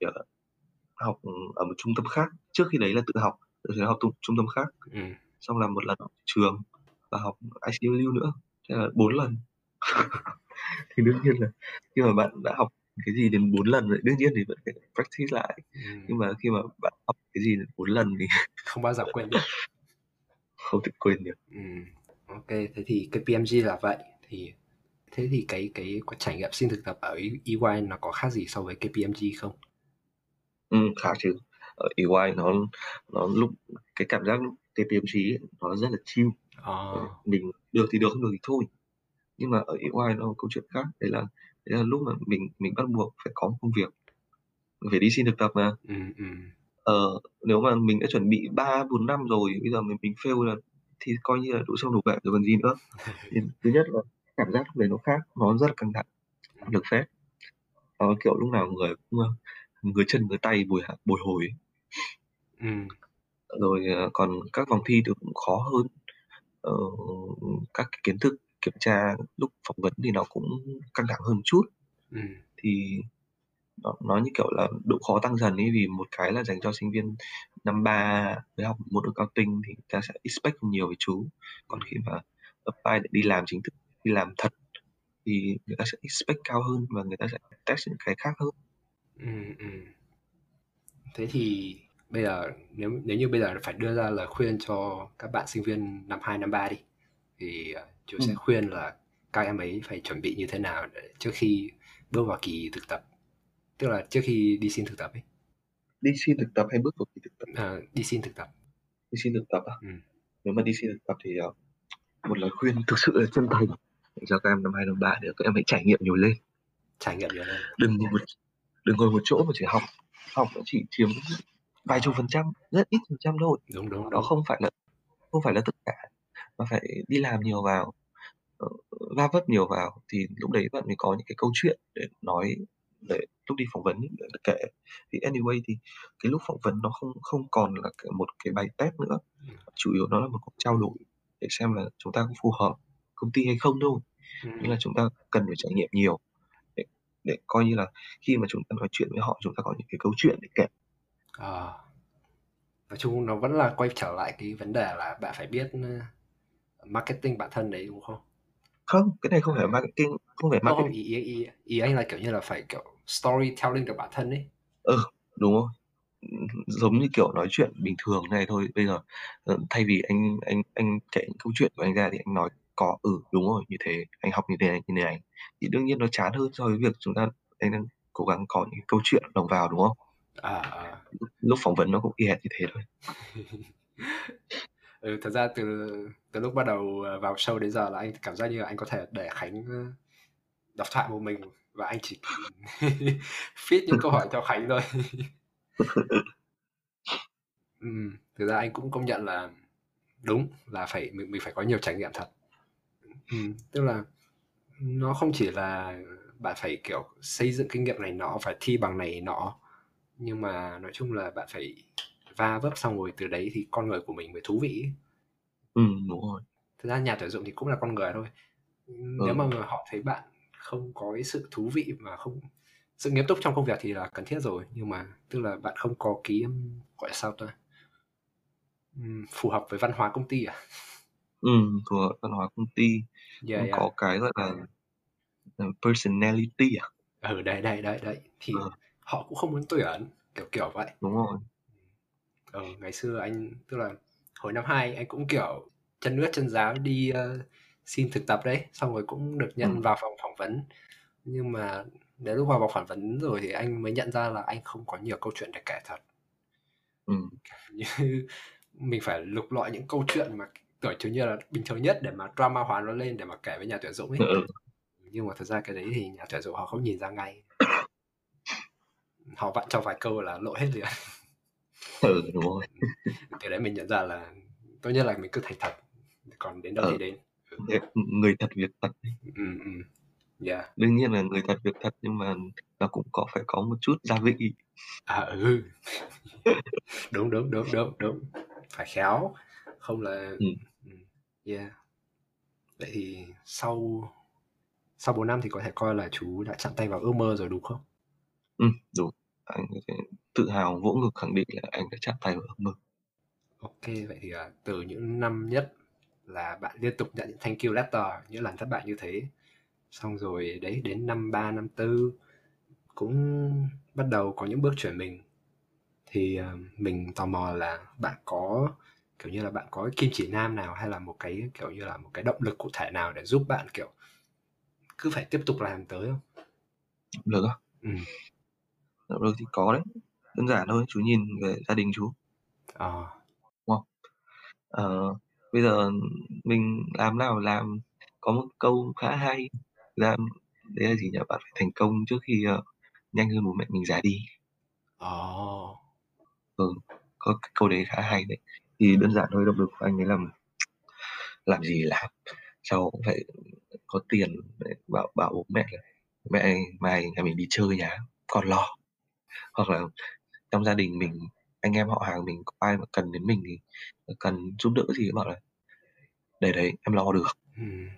học ở một trung tâm khác, trước khi đấy là tự học, rồi học trung, trung tâm khác, ừ. xong làm một lần học trường và học I C W nữa, thế là bốn lần. Thì đương nhiên là khi mà bạn đã học cái gì đến bốn lần rồi, đương nhiên thì vẫn phải practice lại, ừ. nhưng mà khi mà bạn học cái gì đến bốn lần thì không bao giờ quên được. Không thể quên được. Ừ. Ok, thế thì K P M G là vậy. Thì thế thì cái cái trải nghiệm xin thực tập ở E Y nó có khác gì so với K P M G không? Ừ, khác chứ. Ở E Y nó nó lúc cái cảm giác lúc K P M G nó rất là chill, à. mình được thì được, không được thì thôi. Nhưng mà ở E Y nó câu chuyện khác, đấy là đấy là lúc mà mình mình bắt buộc phải có một công việc, mình phải đi xin thực tập mà. Ừ, ừ. Ờ, nếu mà mình đã chuẩn bị ba bốn năm rồi, bây giờ mình mình fail là thì coi như là đủ xong đủ bể rồi còn gì nữa. Thì thứ nhất là cảm giác lúc đấy nó khác, nó rất là căng thẳng, được phép. Nó kiểu lúc nào người cũng người chân người tay bồi bồi hồi, ừ. rồi còn các vòng thi thì cũng khó hơn. Ờ, các cái kiến thức kiểm tra lúc phỏng vấn thì nó cũng căng thẳng hơn chút, ừ. thì nó, nó như kiểu là độ khó tăng dần ấy, vì một cái là dành cho sinh viên năm ba với học một đội cao tinh thì ta sẽ expect nhiều với chú, còn khi mà apply để đi làm chính thức, đi làm thật thì người ta sẽ expect cao hơn và người ta sẽ test những cái khác hơn. Ừ, ừ. Thế thì bây giờ nếu nếu như bây giờ phải đưa ra lời khuyên cho các bạn sinh viên năm hai, năm ba đi, thì chú ừ. sẽ khuyên là các em ấy phải chuẩn bị như thế nào để trước khi bước vào kỳ thực tập, tức là trước khi đi xin thực tập ấy. Đi xin thực tập hay bước vào kỳ thực tập? À, đi xin thực tập. Đi xin thực tập à? Ừ. Nếu mà đi xin thực tập thì một lời khuyên thực sự là chân thành cho các em năm hai, năm ba để các em hãy trải nghiệm nhiều lên. Trải nghiệm nhiều lên. Đừng ngồi một đừng ngồi một chỗ mà chỉ học. Học nó chỉ chiếm vài chục phần trăm, rất ít phần trăm thôi. Đúng đúng. Đó không phải là không phải là tất cả, mà phải đi làm nhiều vào, va vấp nhiều vào, thì lúc đấy bạn mới có những cái câu chuyện để nói, để lúc đi phỏng vấn để kể. Thì anyway thì cái lúc phỏng vấn nó không không còn là một cái bài test nữa, chủ yếu nó là một cuộc trao đổi để xem là chúng ta có phù hợp công ty hay không thôi. Ừ. Nghĩa là chúng ta cần phải trải nghiệm nhiều để, để coi như là khi mà chúng ta nói chuyện với họ, chúng ta có những cái câu chuyện để kể. À, nói chung nó vẫn là quay trở lại cái vấn đề là bạn phải biết marketing bản thân đấy, đúng không? Không, cái này không phải marketing, không phải marketing. Không, ý, ý, ý, ý anh là kiểu như là phải kiểu storytelling được bản thân ấy. Ừ, đúng không? Giống như kiểu nói chuyện bình thường này thôi. Bây giờ thay vì anh anh anh kể những câu chuyện của anh ra thì anh nói có ừ đúng rồi như thế, anh học như thế này như thế này, thì đương nhiên nó chán hơn so với việc chúng ta anh đang cố gắng có những câu chuyện đồng vào, đúng không? À, à. Lúc phỏng vấn nó cũng y hệt như thế thôi. Ừ, thật ra từ từ lúc bắt đầu vào show đến giờ là anh cảm giác như là anh có thể để Khánh đọc thoại một mình và anh chỉ feed những câu hỏi cho Khánh thôi. Ừ, thực ra anh cũng công nhận là đúng là phải mình mình phải có nhiều trải nghiệm thật. Ừ, tức là nó không chỉ là bạn phải kiểu xây dựng kinh nghiệm này nọ, phải thi bằng này nọ, nhưng mà nói chung là bạn phải va vấp xong rồi từ đấy thì con người của mình mới thú vị. Ừ, đúng rồi. Thực ra nhà tuyển dụng thì cũng là con người thôi. Nếu ừ. mà họ thấy bạn không có cái sự thú vị mà không sự nghiêm túc trong công việc thì là cần thiết rồi, nhưng mà tức là bạn không có cái gọi là sao ta, uhm, phù hợp với văn hóa công ty à? Ừ, phù hợp văn hóa công ty. Yeah, không yeah. có cái gọi là personality à? Ừ, đấy đấy đấy đấy thì ừ. họ cũng không muốn tuyển kiểu kiểu vậy. Đúng rồi. Ừ, ngày xưa anh tức là hồi năm hai anh cũng kiểu chân ướt chân ráo đi uh, xin thực tập đấy, xong rồi cũng được nhận ừ. vào phòng phỏng vấn, nhưng mà đến lúc vào vòng phỏng vấn rồi thì anh mới nhận ra là anh không có nhiều câu chuyện để kể thật. Ừ. Như mình phải lục lọi những câu chuyện mà tưởng chừng như là bình thường nhất để mà drama hóa nó lên để mà kể với nhà tuyển dụng ấy. Ừ. Nhưng mà thật ra cái đấy thì nhà tuyển dụng họ không nhìn ra ngay. Họ vặn cho vài câu là lộ hết liền. Ừ, đúng rồi. Từ đấy mình nhận ra là tốt nhất là mình cứ thành thật, còn đến đâu ừ. thì đến. Ừ. Người thật việc thật. Ừ, ừ. Yeah. Đương nhiên là người thật việc thật, nhưng mà nó cũng có phải có một chút gia vị. À ừ. Đúng đúng đúng đúng đúng. Phải khéo, không là ừ. Yeah. Vậy thì sau sau bốn năm thì có thể coi là chú đã chạm tay vào ước mơ rồi, đúng không? Ừ, đúng. Anh tự hào vỗ ngực khẳng định là anh đã chạm tay vào ước mơ. Ok, vậy thì từ những năm nhất là bạn liên tục nhận những thank you letter, những lần thất bại như thế. Xong rồi đấy đến năm ba, năm tư cũng bắt đầu có những bước chuyển mình. Thì mình tò mò là bạn có kiểu như là bạn có kim chỉ nam nào hay là một cái kiểu như là một cái động lực cụ thể nào để giúp bạn kiểu cứ phải tiếp tục làm tới không? Động lực á? Ừ. Động lực thì có đấy, đơn giản thôi, chú nhìn về gia đình chú. À. Wow. À, bây giờ mình làm nào làm, có một câu khá hay là đấy là gì nhỉ, bạn phải thành công trước khi uh, nhanh hơn bố mẹ mình già đi. Oh. Ừ, có cái câu đấy khá hay đấy. Thì đơn giản thôi, động lực của anh ấy làm làm gì làm, cháu cũng phải có tiền để bảo bảo bố mẹ là mẹ mai nhà mình đi chơi nhá, còn lo. Hoặc là trong gia đình mình, anh em họ hàng mình có ai mà cần đến mình thì cần giúp đỡ thì bảo là để đấy em lo được. Hmm.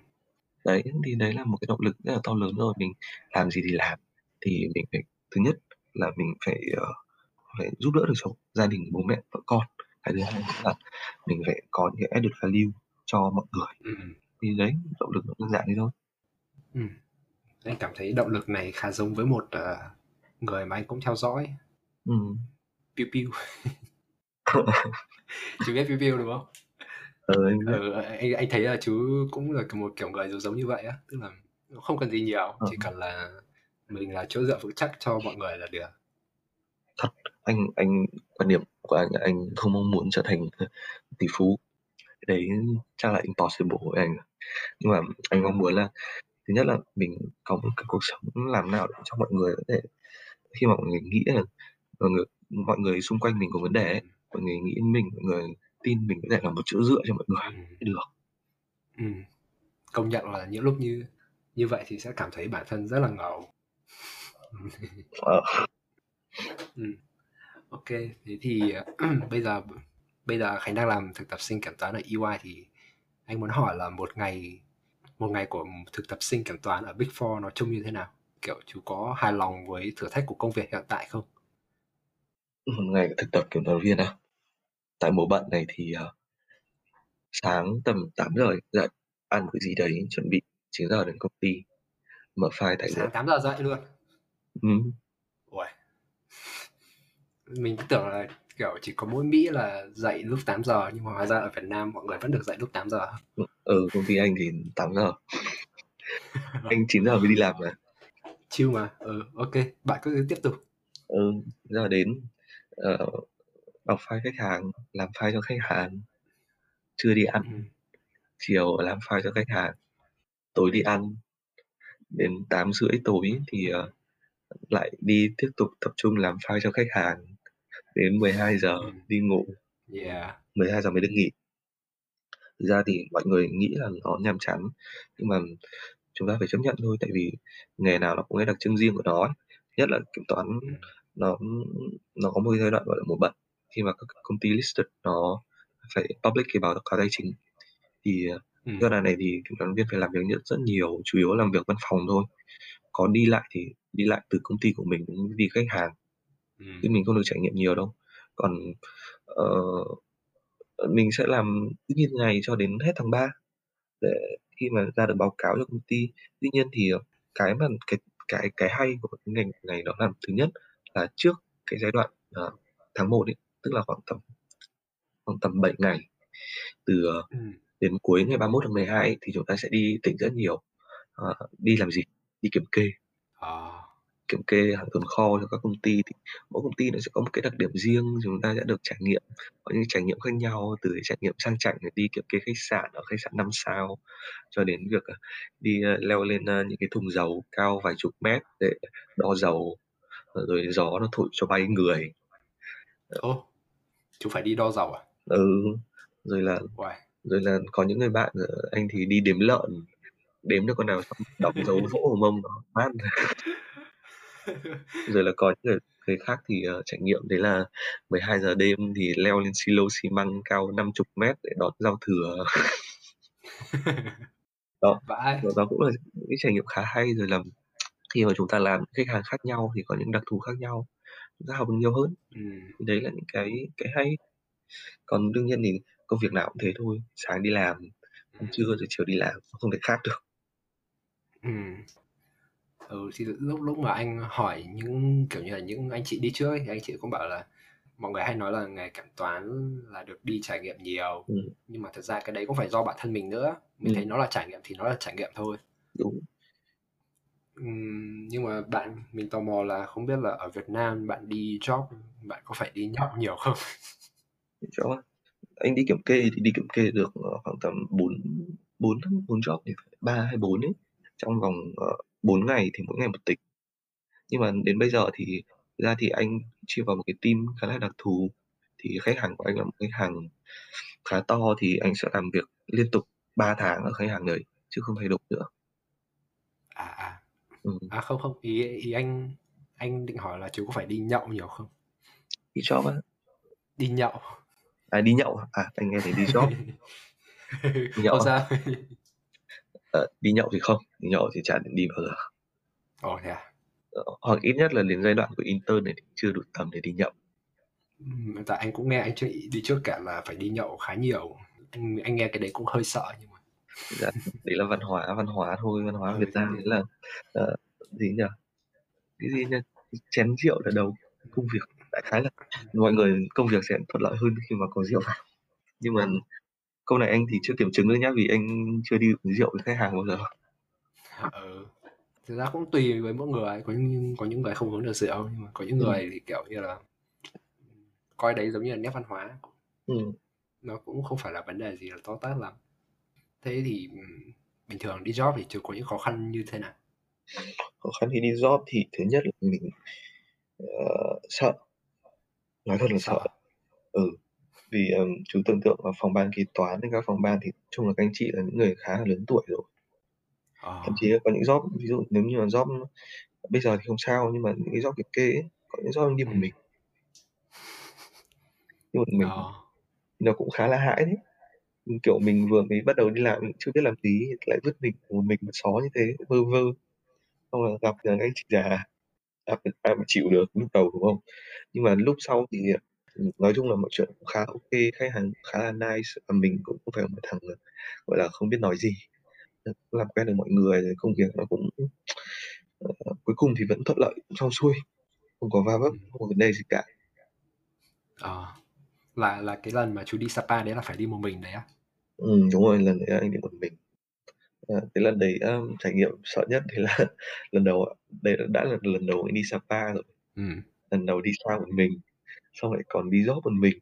Đấy thì đấy là một cái động lực rất là to lớn rồi. Mình làm gì thì làm thì mình phải, thứ nhất là mình phải uh, phải giúp đỡ được cho gia đình, bố mẹ, vợ con. Cái thứ hai là mình phải có những cái added value cho mọi người. Hmm. Thì đấy, động lực nó đơn giản thế thôi. Hmm. Anh cảm thấy động lực này khá giống với một uh, người mà anh cũng theo dõi. Ừ. Piu Piu. Chú biết Piu Piu đúng không? Ừ, anh, ừ, anh, anh thấy là chú cũng là một kiểu người giống như vậy á. Tức là không cần gì nhiều, ừ. chỉ cần là mình là chỗ dựa vững chắc cho mọi người là được. Thật, anh, anh quan điểm của anh là anh không mong muốn trở thành tỷ phú. Đấy chắc là impossible của anh. Nhưng mà anh mong muốn là thứ nhất là mình có một cái cuộc sống làm nào để cho mọi người có thể, khi mà mọi người nghĩ là mọi người, mọi người xung quanh mình có vấn đề, mọi người nghĩ mình, mọi người tin mình có thể là một chỗ dựa cho mọi người ừ. được. Ừ. Công nhận là những lúc như như vậy thì sẽ cảm thấy bản thân rất là ngầu. ờ. ừ. Ok, thế thì bây giờ bây giờ Khánh đang làm thực tập sinh kiểm toán ở E Y thì anh muốn hỏi là một ngày một ngày của thực tập sinh kiểm toán ở Big Four nói chung như thế nào? Kiểu chú có hài lòng với thử thách của công việc hiện tại không? Một ngày thực tập kiểm toán viên à? Tại mùa bận này thì uh, sáng tầm tám giờ dậy, ăn cái gì đấy, chuẩn bị chín giờ đến công ty, mở file tài liệu. Sáng tám giờ dậy luôn? Ừ. Ui. Mình tưởng là kiểu chỉ có mỗi Mỹ là dậy lúc tám giờ, nhưng mà hóa ra ở Việt Nam mọi người vẫn được dậy lúc tám giờ. Ừ, công ty anh thì tám giờ. Anh chín giờ mới đi làm mà. Chill mà, ừ, ok, bạn cứ tiếp tục. Ừ, giờ đến uh, đọc file khách hàng, làm file cho khách hàng, trưa đi ăn, ừ. chiều làm file cho khách hàng, tối đi ăn, đến tám rưỡi tối thì uh, lại đi tiếp tục tập trung làm file cho khách hàng, đến mười hai giờ ừ. đi ngủ, yeah. mười hai giờ mới được nghỉ. Thực ra thì mọi người nghĩ là nó nhàm chán, nhưng mà chúng ta phải chấp nhận thôi, tại vì nghề nào nó cũng có đặc trưng riêng của nó ấy. Nhất là kiểm toán, ừ. nó nó có một giai đoạn gọi là mùa bận, khi mà các công ty listed nó phải public cái báo cáo tài chính, thì ừ. giai đoạn này thì kiểm toán viên phải làm việc rất nhiều, chủ yếu làm việc văn phòng thôi, có đi lại thì đi lại từ công ty của mình cũng đi khách hàng, ừ. chứ mình không được trải nghiệm nhiều đâu. Còn uh, mình sẽ làm tự nhiên ngày cho đến hết tháng ba để khi mà ra được báo cáo cho công ty. Tuy nhiên thì cái mà cái cái cái hay của cái ngành này đó là, thứ nhất là trước cái giai đoạn uh, tháng một ấy, tức là khoảng tầm khoảng tầm bảy ngày từ ừ. đến cuối ngày ba mươi mốt tháng mười hai ấy, thì chúng ta sẽ đi tỉnh rất nhiều. Uh, đi làm gì? Đi kiểm kê. À. Kiểm kê hàng tồn kho cho các công ty, thì mỗi công ty nó sẽ có một cái đặc điểm riêng, chúng ta sẽ được trải nghiệm, có những trải nghiệm khác nhau, từ trải nghiệm sang chảnh đi kiểm kê khách sạn ở khách sạn năm sao cho đến việc đi leo lên những cái thùng dầu cao vài chục mét để đo dầu, rồi gió nó thổi cho bay người. Ô, chú phải đi đo dầu à? Ừ, rồi là wow. rồi là có những người bạn anh thì đi đếm lợn, đếm được con nào đóng dấu vỗ hồ mông nó mát. Rồi là có những người khác thì uh, trải nghiệm đấy là mười hai giờ đêm thì leo lên silo xi măng cao năm mươi mét để đón giao thừa. Đó, đó cũng là những trải nghiệm khá hay. Rồi là khi mà chúng ta làm khách hàng khác nhau thì có những đặc thù khác nhau, chúng ta học được nhiều hơn. ừ. Đấy là những cái, cái hay. Còn đương nhiên thì công việc nào cũng thế thôi, sáng đi làm, trưa rồi chiều đi làm, không thể khác được. Ừ. Ừ, thì lúc lúc mà anh hỏi những kiểu như là những anh chị đi trước ấy, thì anh chị cũng bảo là mọi người hay nói là nghề kiểm toán là được đi trải nghiệm nhiều, ừ. nhưng mà thật ra cái đấy cũng phải do bản thân mình nữa. Mình ừ. thấy nó là trải nghiệm thì nó là trải nghiệm thôi. Đúng. Ừ, nhưng mà bạn, mình tò mò là không biết là ở Việt Nam bạn đi job, bạn có phải đi nhậu nhiều không? Job á? Anh đi kiểm kê thì đi kiểm kê được khoảng tầm bốn job, ba hay bốn ấy, trong vòng uh, bốn ngày thì mỗi ngày một tịch. Nhưng mà đến bây giờ thì ra thì anh chia vào một cái team khá là đặc thù. Thì khách hàng của anh là một khách hàng khá to, thì anh sẽ làm việc liên tục ba tháng ở khách hàng đấy, chứ không thay đổi nữa. À à, ừ. à không không, ý, ý anh anh định hỏi là chú có phải đi nhậu nhiều không? Đi job á? Đi nhậu. À đi nhậu, à anh nghe thấy đi job. Đi nhậu sao? À, đi nhậu thì không, đi nhậu thì chả định đi bao giờ. Ồ thế à? Hoặc ít nhất là đến giai đoạn của intern này thì chưa đủ tầm để đi nhậu. Ừ, tại anh cũng nghe anh đi trước cả là phải đi nhậu khá nhiều. Anh, anh nghe cái đấy cũng hơi sợ, nhưng mà dạ, đấy là văn hóa văn hóa thôi văn hóa Việt Nam đấy là uh, gì nhỉ cái gì nhỉ chén rượu là đầu công việc, đại khái là mọi người công việc sẽ thuận lợi hơn khi mà có rượu vào. Nhưng mà câu này anh thì chưa kiểm chứng nữa nhá, vì anh chưa đi uống rượu với khách hàng bao giờ. Ừ. Thực ra cũng tùy với mỗi người, có những có những người không uống được rượu, nhưng mà có những người ừ. thì kiểu như là coi đấy giống như là nét văn hóa. Ừ. Nó cũng không phải là vấn đề gì là to tát lắm. Thế thì bình thường đi job thì chưa có những khó khăn như thế nào? Khó khăn khi đi job thì thứ nhất là mình uh, sợ, nói thật là sợ. sợ. Ừ. Vì um, chú tưởng tượng vào phòng ban kế toán hay các phòng ban thì chung là các anh chị là những người khá là lớn tuổi rồi. À. Thậm chí có những job, ví dụ nếu như là job bây giờ thì không sao, nhưng mà những cái job kiểm kê ấy, có những job đi một mình, đi một mình à. Nó cũng khá là hãi đấy. Kiểu mình vừa mới bắt đầu đi làm, mình chưa biết làm tí, lại vứt mình một mình một xó như thế, vơ vơ. Xong là gặp được anh chị già, ai mà chịu được lúc đầu đúng không? Nhưng mà lúc sau thì nói chung là mọi chuyện cũng khá ok, khách hàng khá là nice, và mình cũng không phải một thằng gọi là không biết nói gì. Làm quen được mọi người rồi, công việc nó cũng uh, cuối cùng thì vẫn thuận lợi, xong xuôi, không có va vấp, không có vấn đề gì cả. À, là là cái lần mà chú đi Sapa đấy là phải đi một mình đấy á? Ừ, đúng rồi, lần đấy anh đi một mình. À, cái lần đấy um, trải nghiệm sợ nhất thì là lần đầu, đây đã là lần đầu anh đi Sapa rồi. Ừ. Lần đầu đi xa một mình, xong lại còn đi job một mình,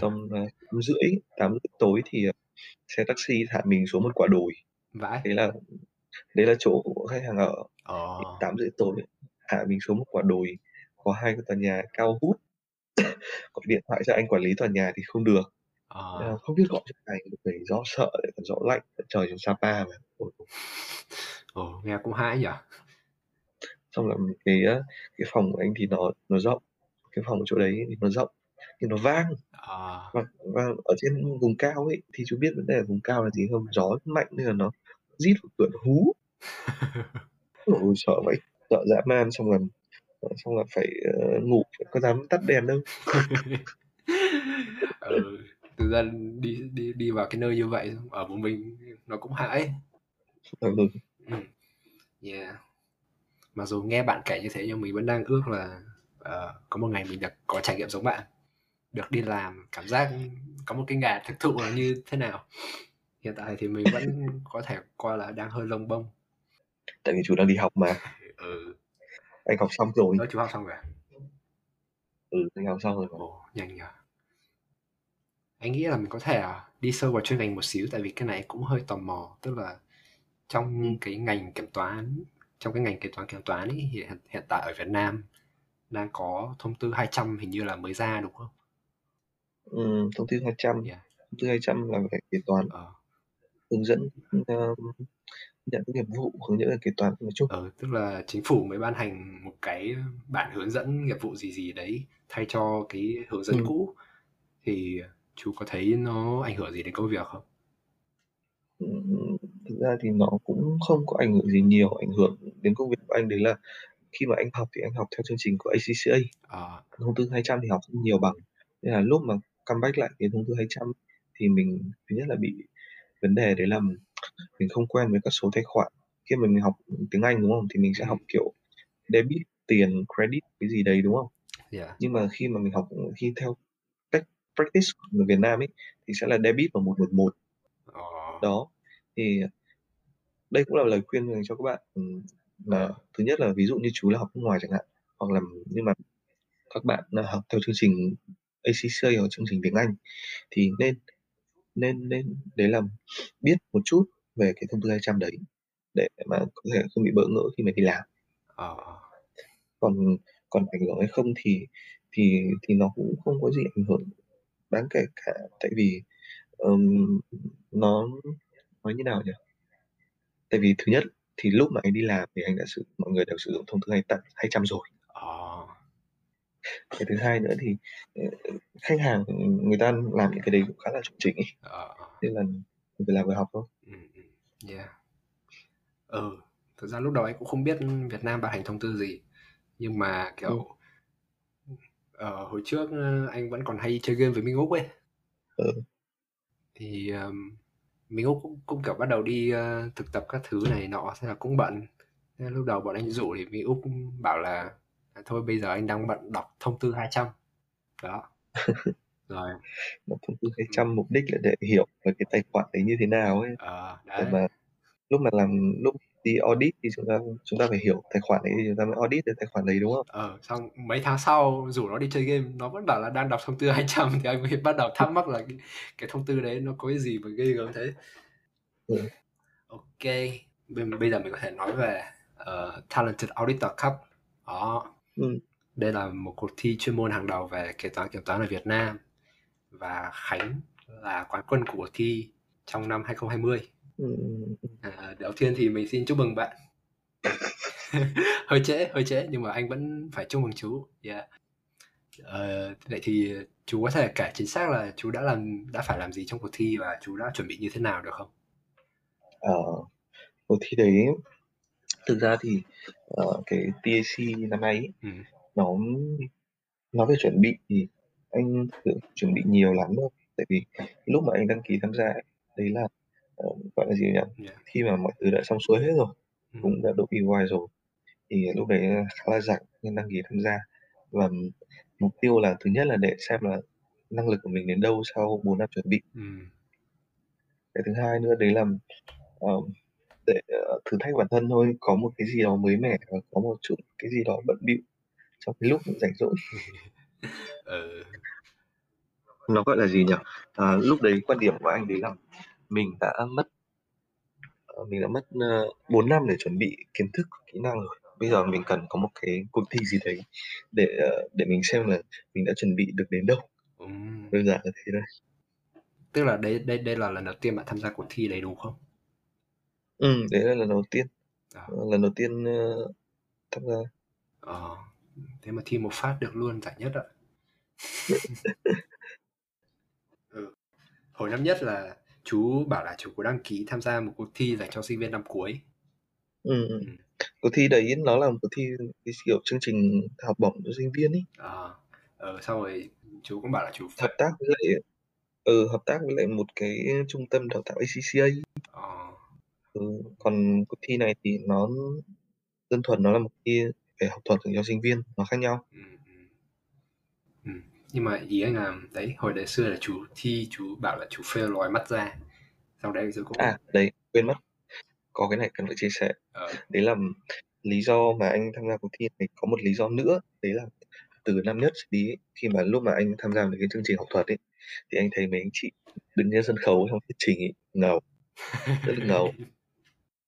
xong tám rưỡi, tám rưỡi tối thì uh, xe taxi thả mình xuống một quả đồi. Vãi. Đấy là đấy là chỗ của khách hàng ở. Tám oh. rưỡi tối hạ mình xuống một quả đồi, có hai cái tòa nhà cao vút, gọi điện thoại cho anh quản lý tòa nhà thì không được, oh. à, không biết gọi cho anh, phải gió sợ, gió lạnh, trời trong Sapa mà. Ồ, oh, nghe cũng hãi nhỉ. Xong là cái cái phòng của anh thì nó nó rộng, cái phòng ở chỗ đấy thì nó rộng, thì nó vang. À. Và, và ở trên vùng cao ấy thì chú biết vấn đề ở vùng cao là gì không? Gió mạnh nên là nó rít vào cửa hú. Ôi sợ vậy, sợ dã man, xong là xong là phải uh, ngủ, có dám tắt đèn đâu. Ừ, thực ra đi đi đi vào cái nơi như vậy ở một mình nó cũng hãi. Ừ. Yeah. Mặc dù nghe bạn kể như thế nhưng mình vẫn đang ước là uh, có một ngày mình được có trải nghiệm giống bạn, được đi làm, cảm giác có một cái nghề thực thụ là như thế nào. Hiện tại thì mình vẫn có thể coi là đang hơi lông bông. Tại vì chú đang đi học mà. Ừ. Anh học xong rồi. Đó, chú học xong rồi. Ừ, anh học xong rồi. Ồ, nhanh nhỉ. Anh nghĩ là mình có thể đi sâu vào chuyên ngành một xíu, tại vì cái này cũng hơi tò mò. Tức là trong cái ngành kiểm toán, trong cái ngành kiểm toán kiểm toán ấy, thì hiện tại ở Việt Nam đang có thông tư hai trăm hình như là mới ra đúng không? Ừ, thông tư hai trăm, yeah. Thông tư hai trăm là về kế toán, ờ. hướng dẫn uh, nhận nhiệm vụ, hướng dẫn kế toán nói chung. Ờ, tức là chính phủ mới ban hành một cái bản hướng dẫn nghiệp vụ gì gì đấy thay cho cái hướng dẫn ừ. cũ, thì chú có thấy nó ảnh hưởng gì đến công việc không? Ừ, thực ra thì nó cũng không có ảnh hưởng gì nhiều, ảnh hưởng đến công việc của anh đấy là khi mà anh học thì anh học theo chương trình của a xê xê a, à. Thông tư hai trăm thì học không nhiều bằng. Nên là lúc mà comeback lại cái thông tư hai trăm thì mình thứ nhất là bị vấn đề đấy là mình không quen với các số tài khoản. Khi mà mình học tiếng Anh đúng không thì mình sẽ học kiểu debit, tiền, credit cái gì đấy đúng không? Yeah. Nhưng mà khi mà mình học khi theo practice của Việt Nam ấy thì sẽ là debit và một một một. Oh. Đó. Thì đây cũng là lời khuyên dành cho các bạn là thứ nhất là ví dụ như chú là học nước ngoài chẳng hạn, hoặc là nhưng mà các bạn học theo chương trình a xê xê ở chương trình tiếng Anh thì nên nên nên để làm biết một chút về cái thông tư hai trăm đấy để mà có thể không bị bỡ ngỡ khi mà đi làm. À. Còn còn ảnh hưởng hay không thì thì thì nó cũng không có gì ảnh hưởng đáng kể cả, tại vì um, nó nói như nào nhỉ? Tại vì thứ nhất thì lúc mà anh đi làm thì anh đã sử mọi người đều sử dụng thông tư hai trăm rồi. À. Cái thứ hai nữa thì khách hàng người ta làm những cái đấy cũng khá là chuẩn chỉnh ấy, à. Nên là mình phải làm vừa học thôi. Yeah. Ừ, thực ra lúc đầu anh cũng không biết Việt Nam ban hành thông tư gì, nhưng mà kiểu ừ. uh, hồi trước anh vẫn còn hay chơi game với Minh Úc ấy, ừ. thì um, mình cũng cũng kiểu bắt đầu đi uh, thực tập các thứ này nọ, thế là cũng bận. Thế lúc đầu bọn anh rủ thì Mỹ Úc bảo là thôi bây giờ anh đang bận đọc thông tư hai trăm đó. Rồi đọc thông tư hai trăm mục đích là để hiểu về cái tài khoản đấy như thế nào ấy. À, đấy. Để mà lúc mà làm lúc đi audit thì chúng ta chúng ta phải hiểu tài khoản đấy thì chúng ta mới audit được tài khoản đấy, đúng không? Ờ, xong mấy tháng sau rủ nó đi chơi game, nó vẫn bảo là đang đọc thông tư hai trăm, thì anh mới bắt đầu thắc mắc là cái, cái thông tư đấy nó có cái gì mà ghê gớm thế. Ừ. Ok, B- bây giờ mình có thể nói về uh, Talented Auditor Cup. Đó. Ừ. Đây là một cuộc thi chuyên môn hàng đầu về kế toán kiểm toán ở Việt Nam, và Khánh là quán quân của cuộc thi trong năm hai không hai không. Ừ. À, đầu tiên thì mình xin chúc mừng bạn. hơi trễ hơi trễ nhưng mà anh vẫn phải chúc mừng chú. Yeah. À, vậy thì chú có thể kể chính xác là chú đã làm đã phải làm gì trong cuộc thi và chú đã chuẩn bị như thế nào được không? Ờ, cuộc thi đấy thực ra thì uh, cái tê a xê năm nay ấy, ừ. nó nó về chuẩn bị thì anh chuẩn bị nhiều lắm đâu, tại vì lúc mà anh đăng ký tham gia ấy, đấy là gọi là gì nhỉ? Yeah. Khi mà mọi thứ đã xong xuôi hết rồi, ừ. cũng đã đỗ E Y rồi, thì lúc đấy khá là rảnh nên đăng ký tham gia, và mục tiêu là thứ nhất là để xem là năng lực của mình đến đâu sau bốn năm chuẩn bị. Ừ. Cái thứ hai nữa đấy là uh, để uh, thử thách bản thân thôi, có một cái gì đó mới mẻ và có một chút cái gì đó bận bịu trong cái lúc rảnh rỗi. ừ. Nó gọi là gì nhỉ? Uh, lúc đấy quan điểm của anh đấy là mình đã mất mình đã mất bốn năm để chuẩn bị kiến thức kỹ năng rồi, bây giờ mình cần có một cái cuộc thi gì đấy để để mình xem là mình đã chuẩn bị được đến đâu. Ừ. Đơn giản là thế thôi. Tức là đây đây đây là lần đầu tiên bạn tham gia cuộc thi đấy đúng không? Ừ, đấy là lần đầu tiên. À. Lần đầu tiên uh, tham gia. Ờ, à, thế mà thi một phát được luôn giải nhất ạ. ừ. Hồi năm nhất là chú bảo là chú có đăng ký tham gia một cuộc thi dành cho sinh viên năm cuối. Ừ. ừ. Cuộc thi đấy nó là một cuộc thi cái kiểu chương trình học bổng cho sinh viên ấy. À, ừ, sau rồi chú cũng bảo là chú hợp tác với lại ừ, hợp tác với lại một cái trung tâm đào tạo a xê xê a. À. Ừ, còn cuộc thi này thì nó đơn thuần nó là một cuộc thi về học thuật dành cho sinh viên, nó khác nhau. Ừ. Ừ. Nhưng mà ý anh là đấy, hồi đấy xưa là chú thi chú bảo là chú fail lòi mắt ra, sau đấy rồi cũng à đấy quên mất có cái này cần phải chia sẻ. Ờ. Đấy là lý do mà anh tham gia cuộc thi này, có một lý do nữa đấy là từ năm nhất đi ấy, khi mà lúc mà anh tham gia cái chương trình học thuật ấy thì anh thấy mấy anh chị đứng trên sân khấu trong thuyết trình ấy ngầu, rất là ngầu,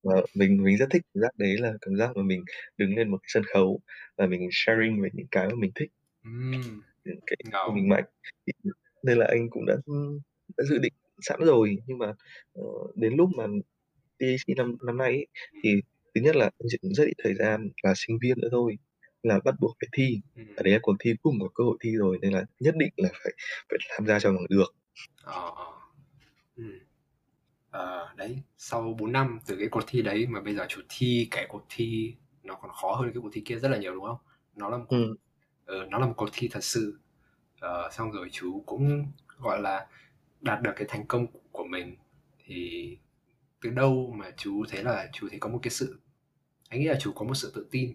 và mình mình rất thích cảm giác đấy, là cảm giác mà mình đứng lên một cái sân khấu và mình sharing về những cái mà mình thích. Uhm. Cái mình mạnh, nên là anh cũng đã, đã dự định sẵn rồi, nhưng mà uh, đến lúc mà tê a xê năm năm nay ấy, thì thứ nhất là anh chỉ rất ít thời gian là sinh viên nữa thôi, là bắt buộc phải thi, ở đấy là cuộc thi cùng có cơ hội thi rồi, nên là nhất định là phải phải tham gia cho bằng được. Ờ, ừ. à, đấy sau bốn năm từ cái cuộc thi đấy mà bây giờ chủ thi cái cuộc thi nó còn khó hơn cái cuộc thi kia rất là nhiều đúng không? Nó là một cuộc... ừ. Ừ, nó là một cuộc thi thật sự. Ờ, xong rồi chú cũng gọi là đạt được cái thành công của mình, thì từ đâu mà chú thấy là chú thấy có một cái sự, anh nghĩ là chú có một sự tự tin.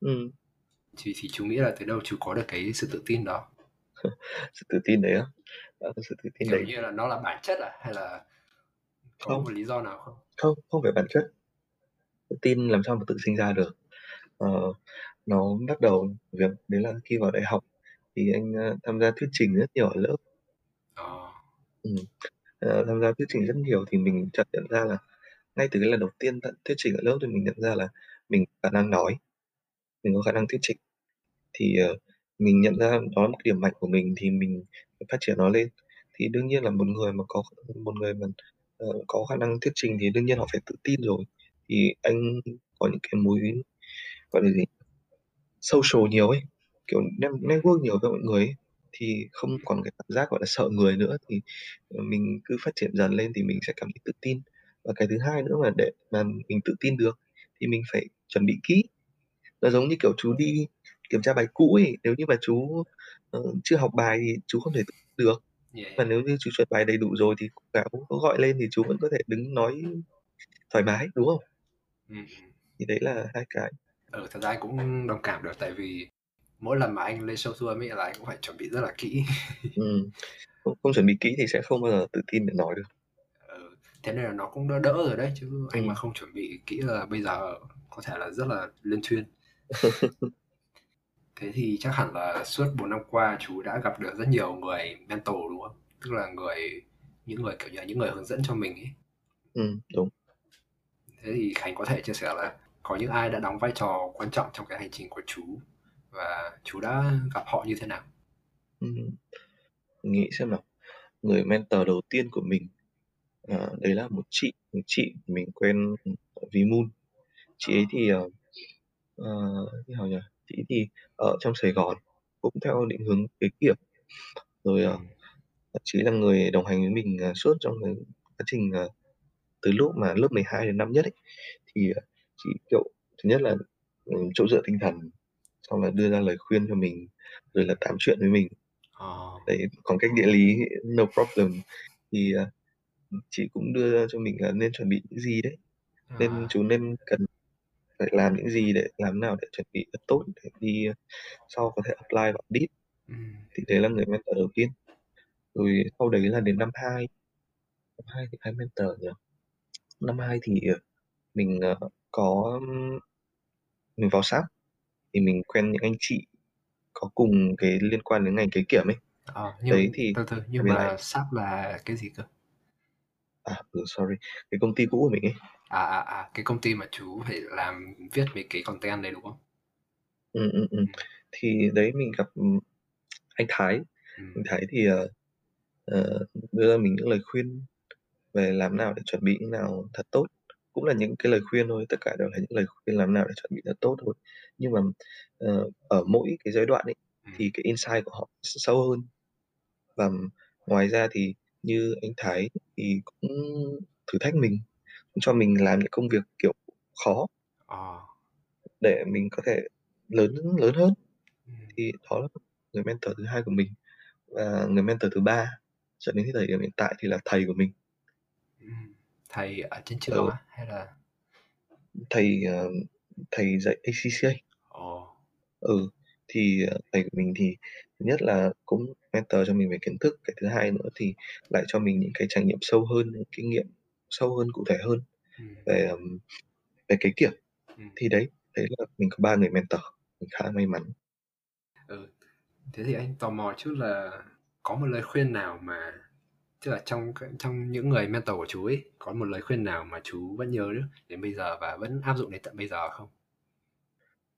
Ừ. Thì, thì chú nghĩ là từ đâu chú có được cái sự tự tin đó? Sự tự tin đấy á? Sự tự tin kiểu đấy. Như là nó là bản chất à? Hay là có không. Một lý do nào không? Không, không phải bản chất. Tự tin làm sao mà tự sinh ra được? Ờ, nó bắt đầu việc đấy là khi vào đại học thì anh uh, tham gia thuyết trình rất nhiều ở lớp. Oh. Ừ. uh, tham gia thuyết trình rất nhiều thì mình chợt nhận ra là ngay từ cái lần đầu tiên thuyết trình ở lớp thì mình nhận ra là mình có khả năng nói, mình có khả năng thuyết trình, thì uh, mình nhận ra đó là một điểm mạnh của mình thì mình phát triển nó lên. Thì đương nhiên là một người mà có một người mà uh, có khả năng thuyết trình thì đương nhiên họ phải tự tin rồi. Thì anh có những cái mối gọi là gì social nhiều ấy, kiểu network nhiều với mọi người ấy, thì không còn cái cảm giác gọi là sợ người nữa, thì mình cứ phát triển dần lên thì mình sẽ cảm thấy tự tin. Và cái thứ hai nữa là để mà mình tự tin được thì mình phải chuẩn bị kỹ. Nó giống như kiểu chú đi kiểm tra bài cũ ấy, nếu như mà chú uh, chưa học bài thì chú không thể tự tin được. Yeah. Và nếu như chú chuẩn bài đầy đủ rồi thì cả cũng có gọi lên thì chú vẫn có thể đứng nói thoải mái, đúng không? Ừ. Thì đấy là hai cái. Ừ, thật ra anh cũng đồng cảm được, tại vì mỗi lần mà anh lên show tour ấy là anh cũng phải chuẩn bị rất là kỹ. Ừ. Không, không chuẩn bị kỹ thì sẽ không bao giờ tự tin để nói được. Ừ. Thế nên là nó cũng đỡ đỡ rồi đấy, chứ ừ. anh mà không chuẩn bị kỹ là bây giờ có thể là rất là lên thuyên. Thế thì chắc hẳn là suốt bốn năm qua chú đã gặp được rất nhiều người mentor, đúng không? Tức là người những người kiểu như là những người hướng dẫn cho mình ấy. Ừ, đúng. Thế thì Khánh có thể chia sẻ là có những ai đã đóng vai trò quan trọng trong cái hành trình của chú và chú đã gặp họ như thế nào? Ừ. Nghĩ xem nào. Người mentor đầu tiên của mình à, đấy là một chị, một chị mình quen ở Vimun. Chị ấy thì uh, uh, như nào nhỉ? Chị thì ở trong Sài Gòn cũng theo định hướng kế kiểm, rồi uh, chị là người đồng hành với mình uh, suốt trong cái quá trình uh, từ lúc mà lớp mười hai đến năm nhất ấy, thì uh, chị kiểu thứ nhất là um, chỗ dựa tinh thần, xong là đưa ra lời khuyên cho mình, rồi là tám chuyện với mình. Oh. Đấy, còn cách địa lý no problem thì uh, chị cũng đưa ra cho mình là nên chuẩn bị những gì đấy, nên oh. chú nên cần phải làm những gì để làm nào để chuẩn bị tốt để đi sau có thể apply vào đít. Ừ. Thì đấy là người mentor đầu tiên. Rồi sau đấy là đến năm hai, năm hai thì hai mentor nhỉ. Năm hai thì mình có mình vào sáp thì mình quen những anh chị có cùng cái liên quan đến ngành kế kiểm ấy. À, nhưng đấy thì từ từ nhưng mà lại... sáp là cái gì cơ? À, sorry, cái công ty cũ của mình ấy. À, à, à, cái công ty mà chú phải làm viết mấy cái content đấy đúng không? Ừ, ừ, ừ. Thì đấy mình gặp anh Thái. Ừ. Anh Thái thì uh, đưa ra mình những lời khuyên về làm nào để chuẩn bị như nào thật tốt. Cũng là những cái lời khuyên thôi, tất cả đều là những lời khuyên làm nào để chuẩn bị thật tốt thôi. Nhưng mà uh, ở mỗi cái giai đoạn ấy, ừ. thì cái insight của họ sâu hơn. Và ngoài ra thì như anh Thái thì cũng thử thách mình, cho mình làm những công việc kiểu khó à. để mình có thể lớn lớn hơn. Ừ. Thì đó là người mentor thứ hai của mình. Và người mentor thứ ba cho đến thời điểm hiện tại thì là thầy của mình. Ừ. Thầy ở trên trường ừ. hay là thầy thầy dạy a xê xê a? Ồ. Ừ, thì thầy của mình thì thứ nhất là cũng mentor cho mình về kiến thức, cái thứ hai nữa thì lại cho mình những cái trải nghiệm sâu hơn, những kinh nghiệm sâu hơn, cụ thể hơn ừ. về về cái kiểu ừ. thì đấy đấy là mình có ba người mentor, mình khá may mắn. Ừ. Thế thì anh tò mò chút là có một lời khuyên nào mà tức là trong trong những người mentor của chú ấy có một lời khuyên nào mà chú vẫn nhớ nữa đến bây giờ và vẫn áp dụng đến tận bây giờ không?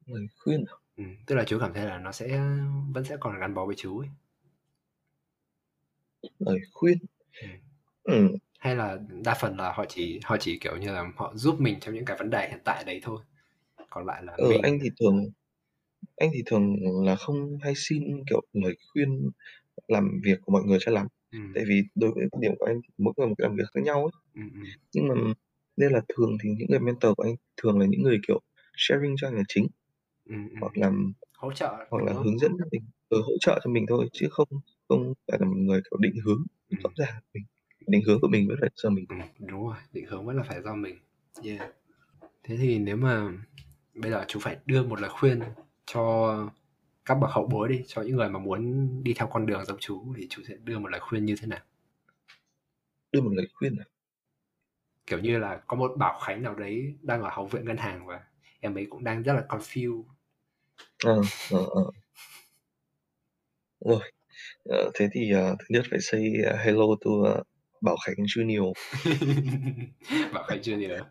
Lời khuyên nào? Ừ. Tức là chú cảm thấy là nó sẽ vẫn sẽ còn gắn bó với chú ấy. Lời khuyên. Ừ. Ừ. Hay là đa phần là họ chỉ họ chỉ kiểu như là họ giúp mình trong những cái vấn đề hiện tại đấy thôi, còn lại là ừ, mình... anh thì thường anh thì thường là không hay xin kiểu lời khuyên làm việc của mọi người cho lắm. Ừ. Tại vì đối với điểm của anh mỗi người một cái làm việc khác nhau ấy. Ừ. Nhưng mà nên là thường thì những người mentor của anh thường là những người kiểu sharing cho anh là chính. Ừ. Hoặc là hỗ trợ hoặc là hướng dẫn cho mình, ừ, hỗ trợ cho mình thôi, chứ không không phải là một người kiểu định hướng rõ ừ. ràng mình. Định hướng của mình vẫn phải do mình. Ừ, đúng rồi, định hướng vẫn là phải do mình. Yeah. Thế thì nếu mà bây giờ chú phải đưa một lời khuyên cho các bậc hậu bối đi, cho những người mà muốn đi theo con đường giống chú thì chú sẽ đưa một lời khuyên như thế nào? Đưa một lời khuyên à? Kiểu như là có một Bảo Khánh nào đấy đang ở học viện ngân hàng và em ấy cũng đang rất là confused. Ờ, ờ, ờ. Rồi, thế thì uh, thứ nhất phải say uh, hello to uh, Bảo Khánh Junior. Bảo Khánh Junior.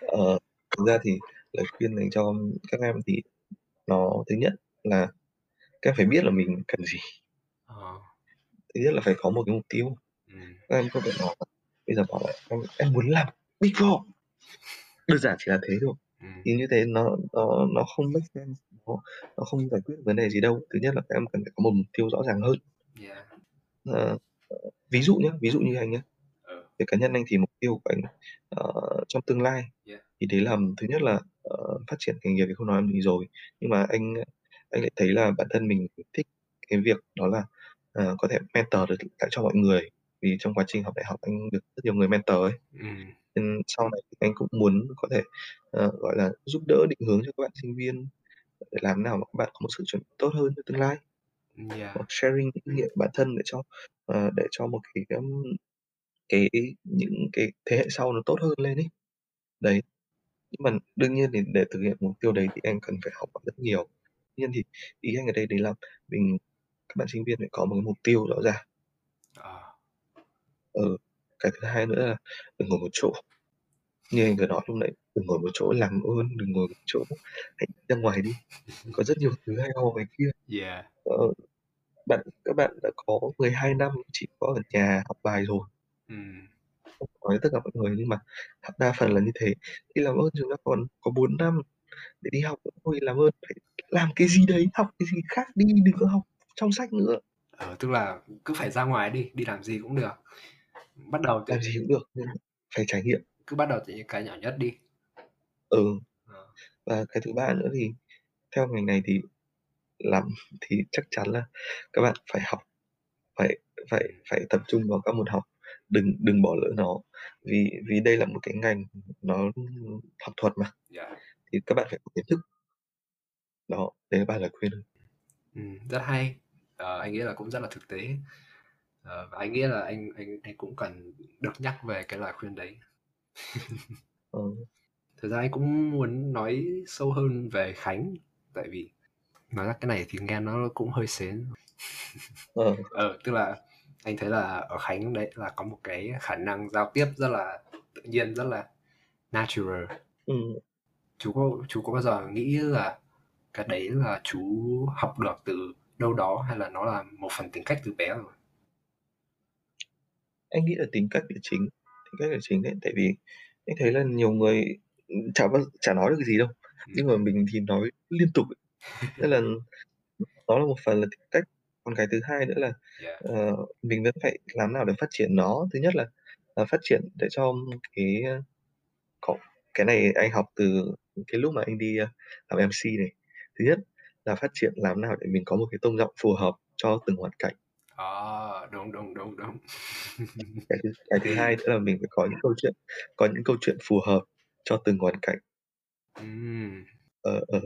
Ờ, thực ra thì lời khuyên dành cho các em thì nó thứ nhất là các em phải biết là mình cần gì. À. Thứ nhất là phải có một cái mục tiêu. Ừ. Các em không phải nói bây giờ bảo em, em muốn làm big four. Đơn giản chỉ là thế thôi. Ừ. Thì như thế nó nó nó không make sense, nó, nó không giải quyết vấn đề gì đâu. Thứ nhất là các em cần phải có một mục tiêu rõ ràng hơn. Yeah. À, ví dụ nhé, ví dụ như anh nhé, về cá nhân anh thì mục tiêu của anh uh, trong tương lai yeah. thì đấy là thứ nhất là uh, phát triển nghề nghiệp thì không nói gì rồi, nhưng mà anh anh lại thấy là bản thân mình thích cái việc đó là uh, có thể mentor được lại cho mọi người, vì trong quá trình học đại học anh được rất nhiều người mentor ấy. Ừ. Nên sau này anh cũng muốn có thể uh, gọi là giúp đỡ định hướng cho các bạn sinh viên để làm nào mà các bạn có một sự chuẩn bị tốt hơn cho tương lai. Yeah. Một sharing kinh nghiệm bản thân để cho uh, để cho một cái cái những cái thế hệ sau nó tốt hơn lên ấy. Đấy. Nhưng mà đương nhiên thì để thực hiện mục tiêu đấy thì anh cần phải học rất nhiều. Tuy nhiên thì ý anh ở đây đấy là mình các bạn sinh viên phải có một cái mục tiêu rõ ràng. À. Ừ. Cái thứ hai nữa là đừng ngồi một chỗ. Như anh vừa nói lúc nãy, đừng ngồi một chỗ, làm ơn đừng ngồi một chỗ, hãy ra ngoài đi. Có rất nhiều thứ hay ho ngoài kia. Yeah. Ờ, bạn các bạn đã có mười hai năm chỉ có ở nhà học bài rồi. Mm. Không nói tất cả mọi người nhưng mà đa phần là như thế. Thì làm ơn chúng ta còn có bốn năm để đi học, thôi làm ơn phải làm cái gì đấy, học cái gì khác đi, đừng có học trong sách nữa. Ờ, tức là cứ phải ra ngoài đi, đi làm gì cũng được. Bắt đầu từ... làm gì cũng được nhưng phải trải nghiệm. Cứ bắt đầu từ những cái nhỏ nhất đi. Ừ. À. Và cái thứ ba nữa thì theo ngành này thì làm thì chắc chắn là các bạn phải học, phải phải phải tập trung vào các môn học, đừng đừng bỏ lỡ nó, vì vì đây là một cái ngành nó học thuật mà. Yeah. Thì các bạn phải có kiến thức. Đó, đấy là ba lời khuyên. Ừ, rất hay. À, anh nghĩ là cũng rất là thực tế. Ờ, và anh nghĩ là anh, anh anh cũng cần được nhắc về cái lời khuyên đấy. Ừ. Thật ra anh cũng muốn nói sâu hơn về Khánh, tại vì nói ra cái này thì nghe nó cũng hơi xến. Ừ. Ờ, tức là anh thấy là ở Khánh đấy là có một cái khả năng giao tiếp rất là tự nhiên, rất là natural. Ừ. Chú có chú có bao giờ nghĩ là cái đấy là chú học được từ đâu đó hay là nó là một phần tính cách từ bé rồi? Anh nghĩ là tính cách là chính, tính cách là chính đấy, tại vì anh thấy là nhiều người chả chả nói được cái gì đâu, ừ. nhưng mà mình thì nói liên tục, nên là đó là một phần là tính cách. Còn cái thứ hai nữa là yeah. uh, mình vẫn phải làm nào để phát triển nó. Thứ nhất là, là phát triển để cho cái cái này anh học từ cái lúc mà anh đi làm em xê này. Thứ nhất là phát triển làm nào để mình có một cái tông giọng phù hợp cho từng hoàn cảnh. À, đúng đúng đúng đúng. Cái thứ, cái thứ hai nữa là mình phải có những câu chuyện, có những câu chuyện phù hợp cho từng hoàn cảnh. Mm. Ờ, ờ.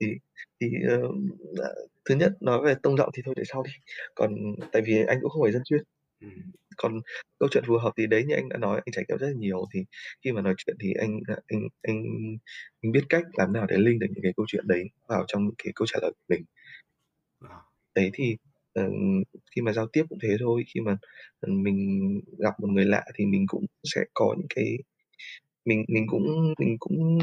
Thì, thì uh, thứ nhất nói về tông giọng thì thôi để sau đi. Còn tại vì anh cũng không phải dân chuyên. Mm. Còn câu chuyện phù hợp thì đấy như anh đã nói, anh trải nghiệm rất là nhiều, thì khi mà nói chuyện thì anh anh anh, anh biết cách làm nào để link được những cái câu chuyện đấy vào trong cái câu trả lời của mình. Wow. Đấy thì Uh, khi mà giao tiếp cũng thế thôi, khi mà mình gặp một người lạ thì mình cũng sẽ có những cái mình mình cũng mình cũng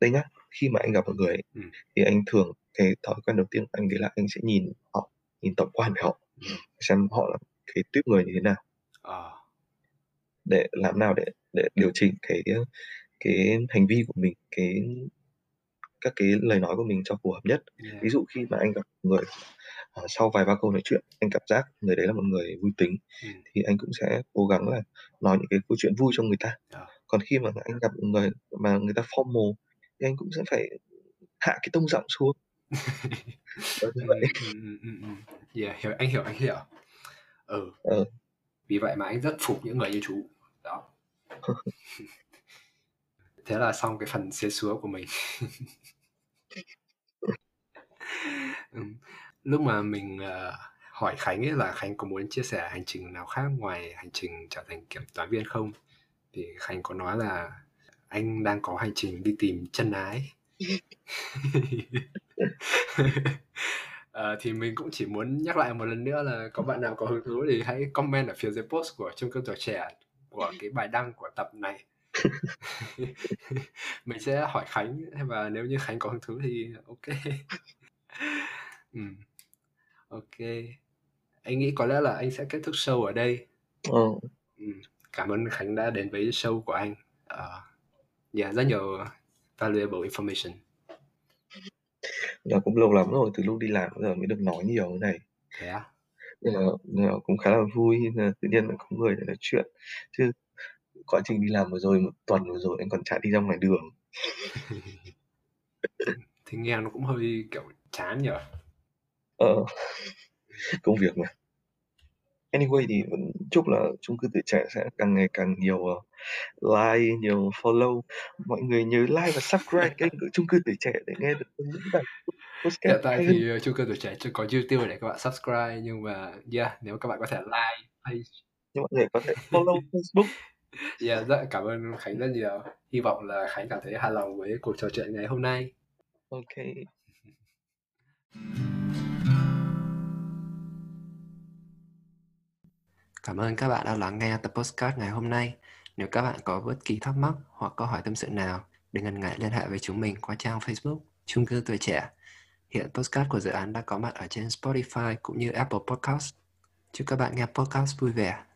đây nhá, khi mà anh gặp một người ấy, ừ. thì anh thường cái thói quen đầu tiên anh đấy là anh sẽ nhìn họ, nhìn tổng quan về họ, ừ. xem họ là cái tuyết người như thế nào, à. để làm nào để để điều chỉnh cái cái hành vi của mình, cái các cái lời nói của mình cho phù hợp nhất. Yeah. Ví dụ khi mà anh gặp một người, uh, sau vài ba câu nói chuyện anh cảm giác người đấy là một người vui tính, ừ. thì anh cũng sẽ cố gắng là nói những cái câu chuyện vui cho người ta. À. Còn khi mà anh gặp một người mà người ta formal thì anh cũng sẽ phải hạ cái tông giọng xuống. Đó như vậy. Yeah, hiểu, anh hiểu, anh hiểu. Ừ. Ừ. Vì vậy mà anh rất phục những người như chú. Đó. Thế là xong cái phần xế xúa của mình. Lúc mà mình uh, hỏi Khánh ấy là Khánh có muốn chia sẻ hành trình nào khác ngoài hành trình trở thành kiểm toán viên không, thì Khánh có nói là anh đang có hành trình đi tìm chân ái. Uh, thì mình cũng chỉ muốn nhắc lại một lần nữa là có bạn nào có hứng thú thì hãy comment ở phía dưới post của Chung Cư Tuổi Trẻ, của cái bài đăng của tập này. Mình sẽ hỏi Khánh, và nếu như Khánh có hứng thú thì ok. Ừ. Ok, anh nghĩ có lẽ là anh sẽ kết thúc show ở đây. Oh. Ừ. Cảm ơn Khánh đã đến với show của anh. Ờ, uh, yeah, rất nhiều valuable information. Nó cũng lâu lắm rồi, từ lúc đi làm giờ mới được nói nhiều thế này. Thế à? Nên là, nên là cũng khá là vui, là tự nhiên là có người để nói chuyện. Chứ quá trình đi làm vừa rồi, một tuần vừa rồi anh còn chả đi ra ngoài đường. Thì nghe nó cũng hơi kiểu chán nhở. Ờ, công việc mà. Anyway thì vẫn chúc là Chung Cư Tuổi Trẻ sẽ càng ngày càng nhiều uh, like, nhiều follow. Mọi người nhớ like và subscribe kênh của Chung Cư Tuổi Trẻ để nghe được những bản podcast. Hiện tại thì Chung Cư Tuổi Trẻ chưa có YouTube để các bạn subscribe, nhưng mà yeah, nếu các bạn có thể like page, nhưng mọi người có thể follow Facebook. Yeah, rất cảm ơn Khánh rất nhiều. Hy vọng là Khánh cảm thấy hài lòng với cuộc trò chuyện ngày hôm nay. Ok. Cảm ơn các bạn đã lắng nghe tập podcast ngày hôm nay. Nếu các bạn có bất kỳ thắc mắc hoặc câu hỏi tâm sự nào, đừng ngần ngại liên hệ với chúng mình qua trang Facebook Chung Cư Tuổi Trẻ. Hiện podcast của dự án đã có mặt ở trên Spotify cũng như Apple Podcast. Chúc các bạn nghe podcast vui vẻ.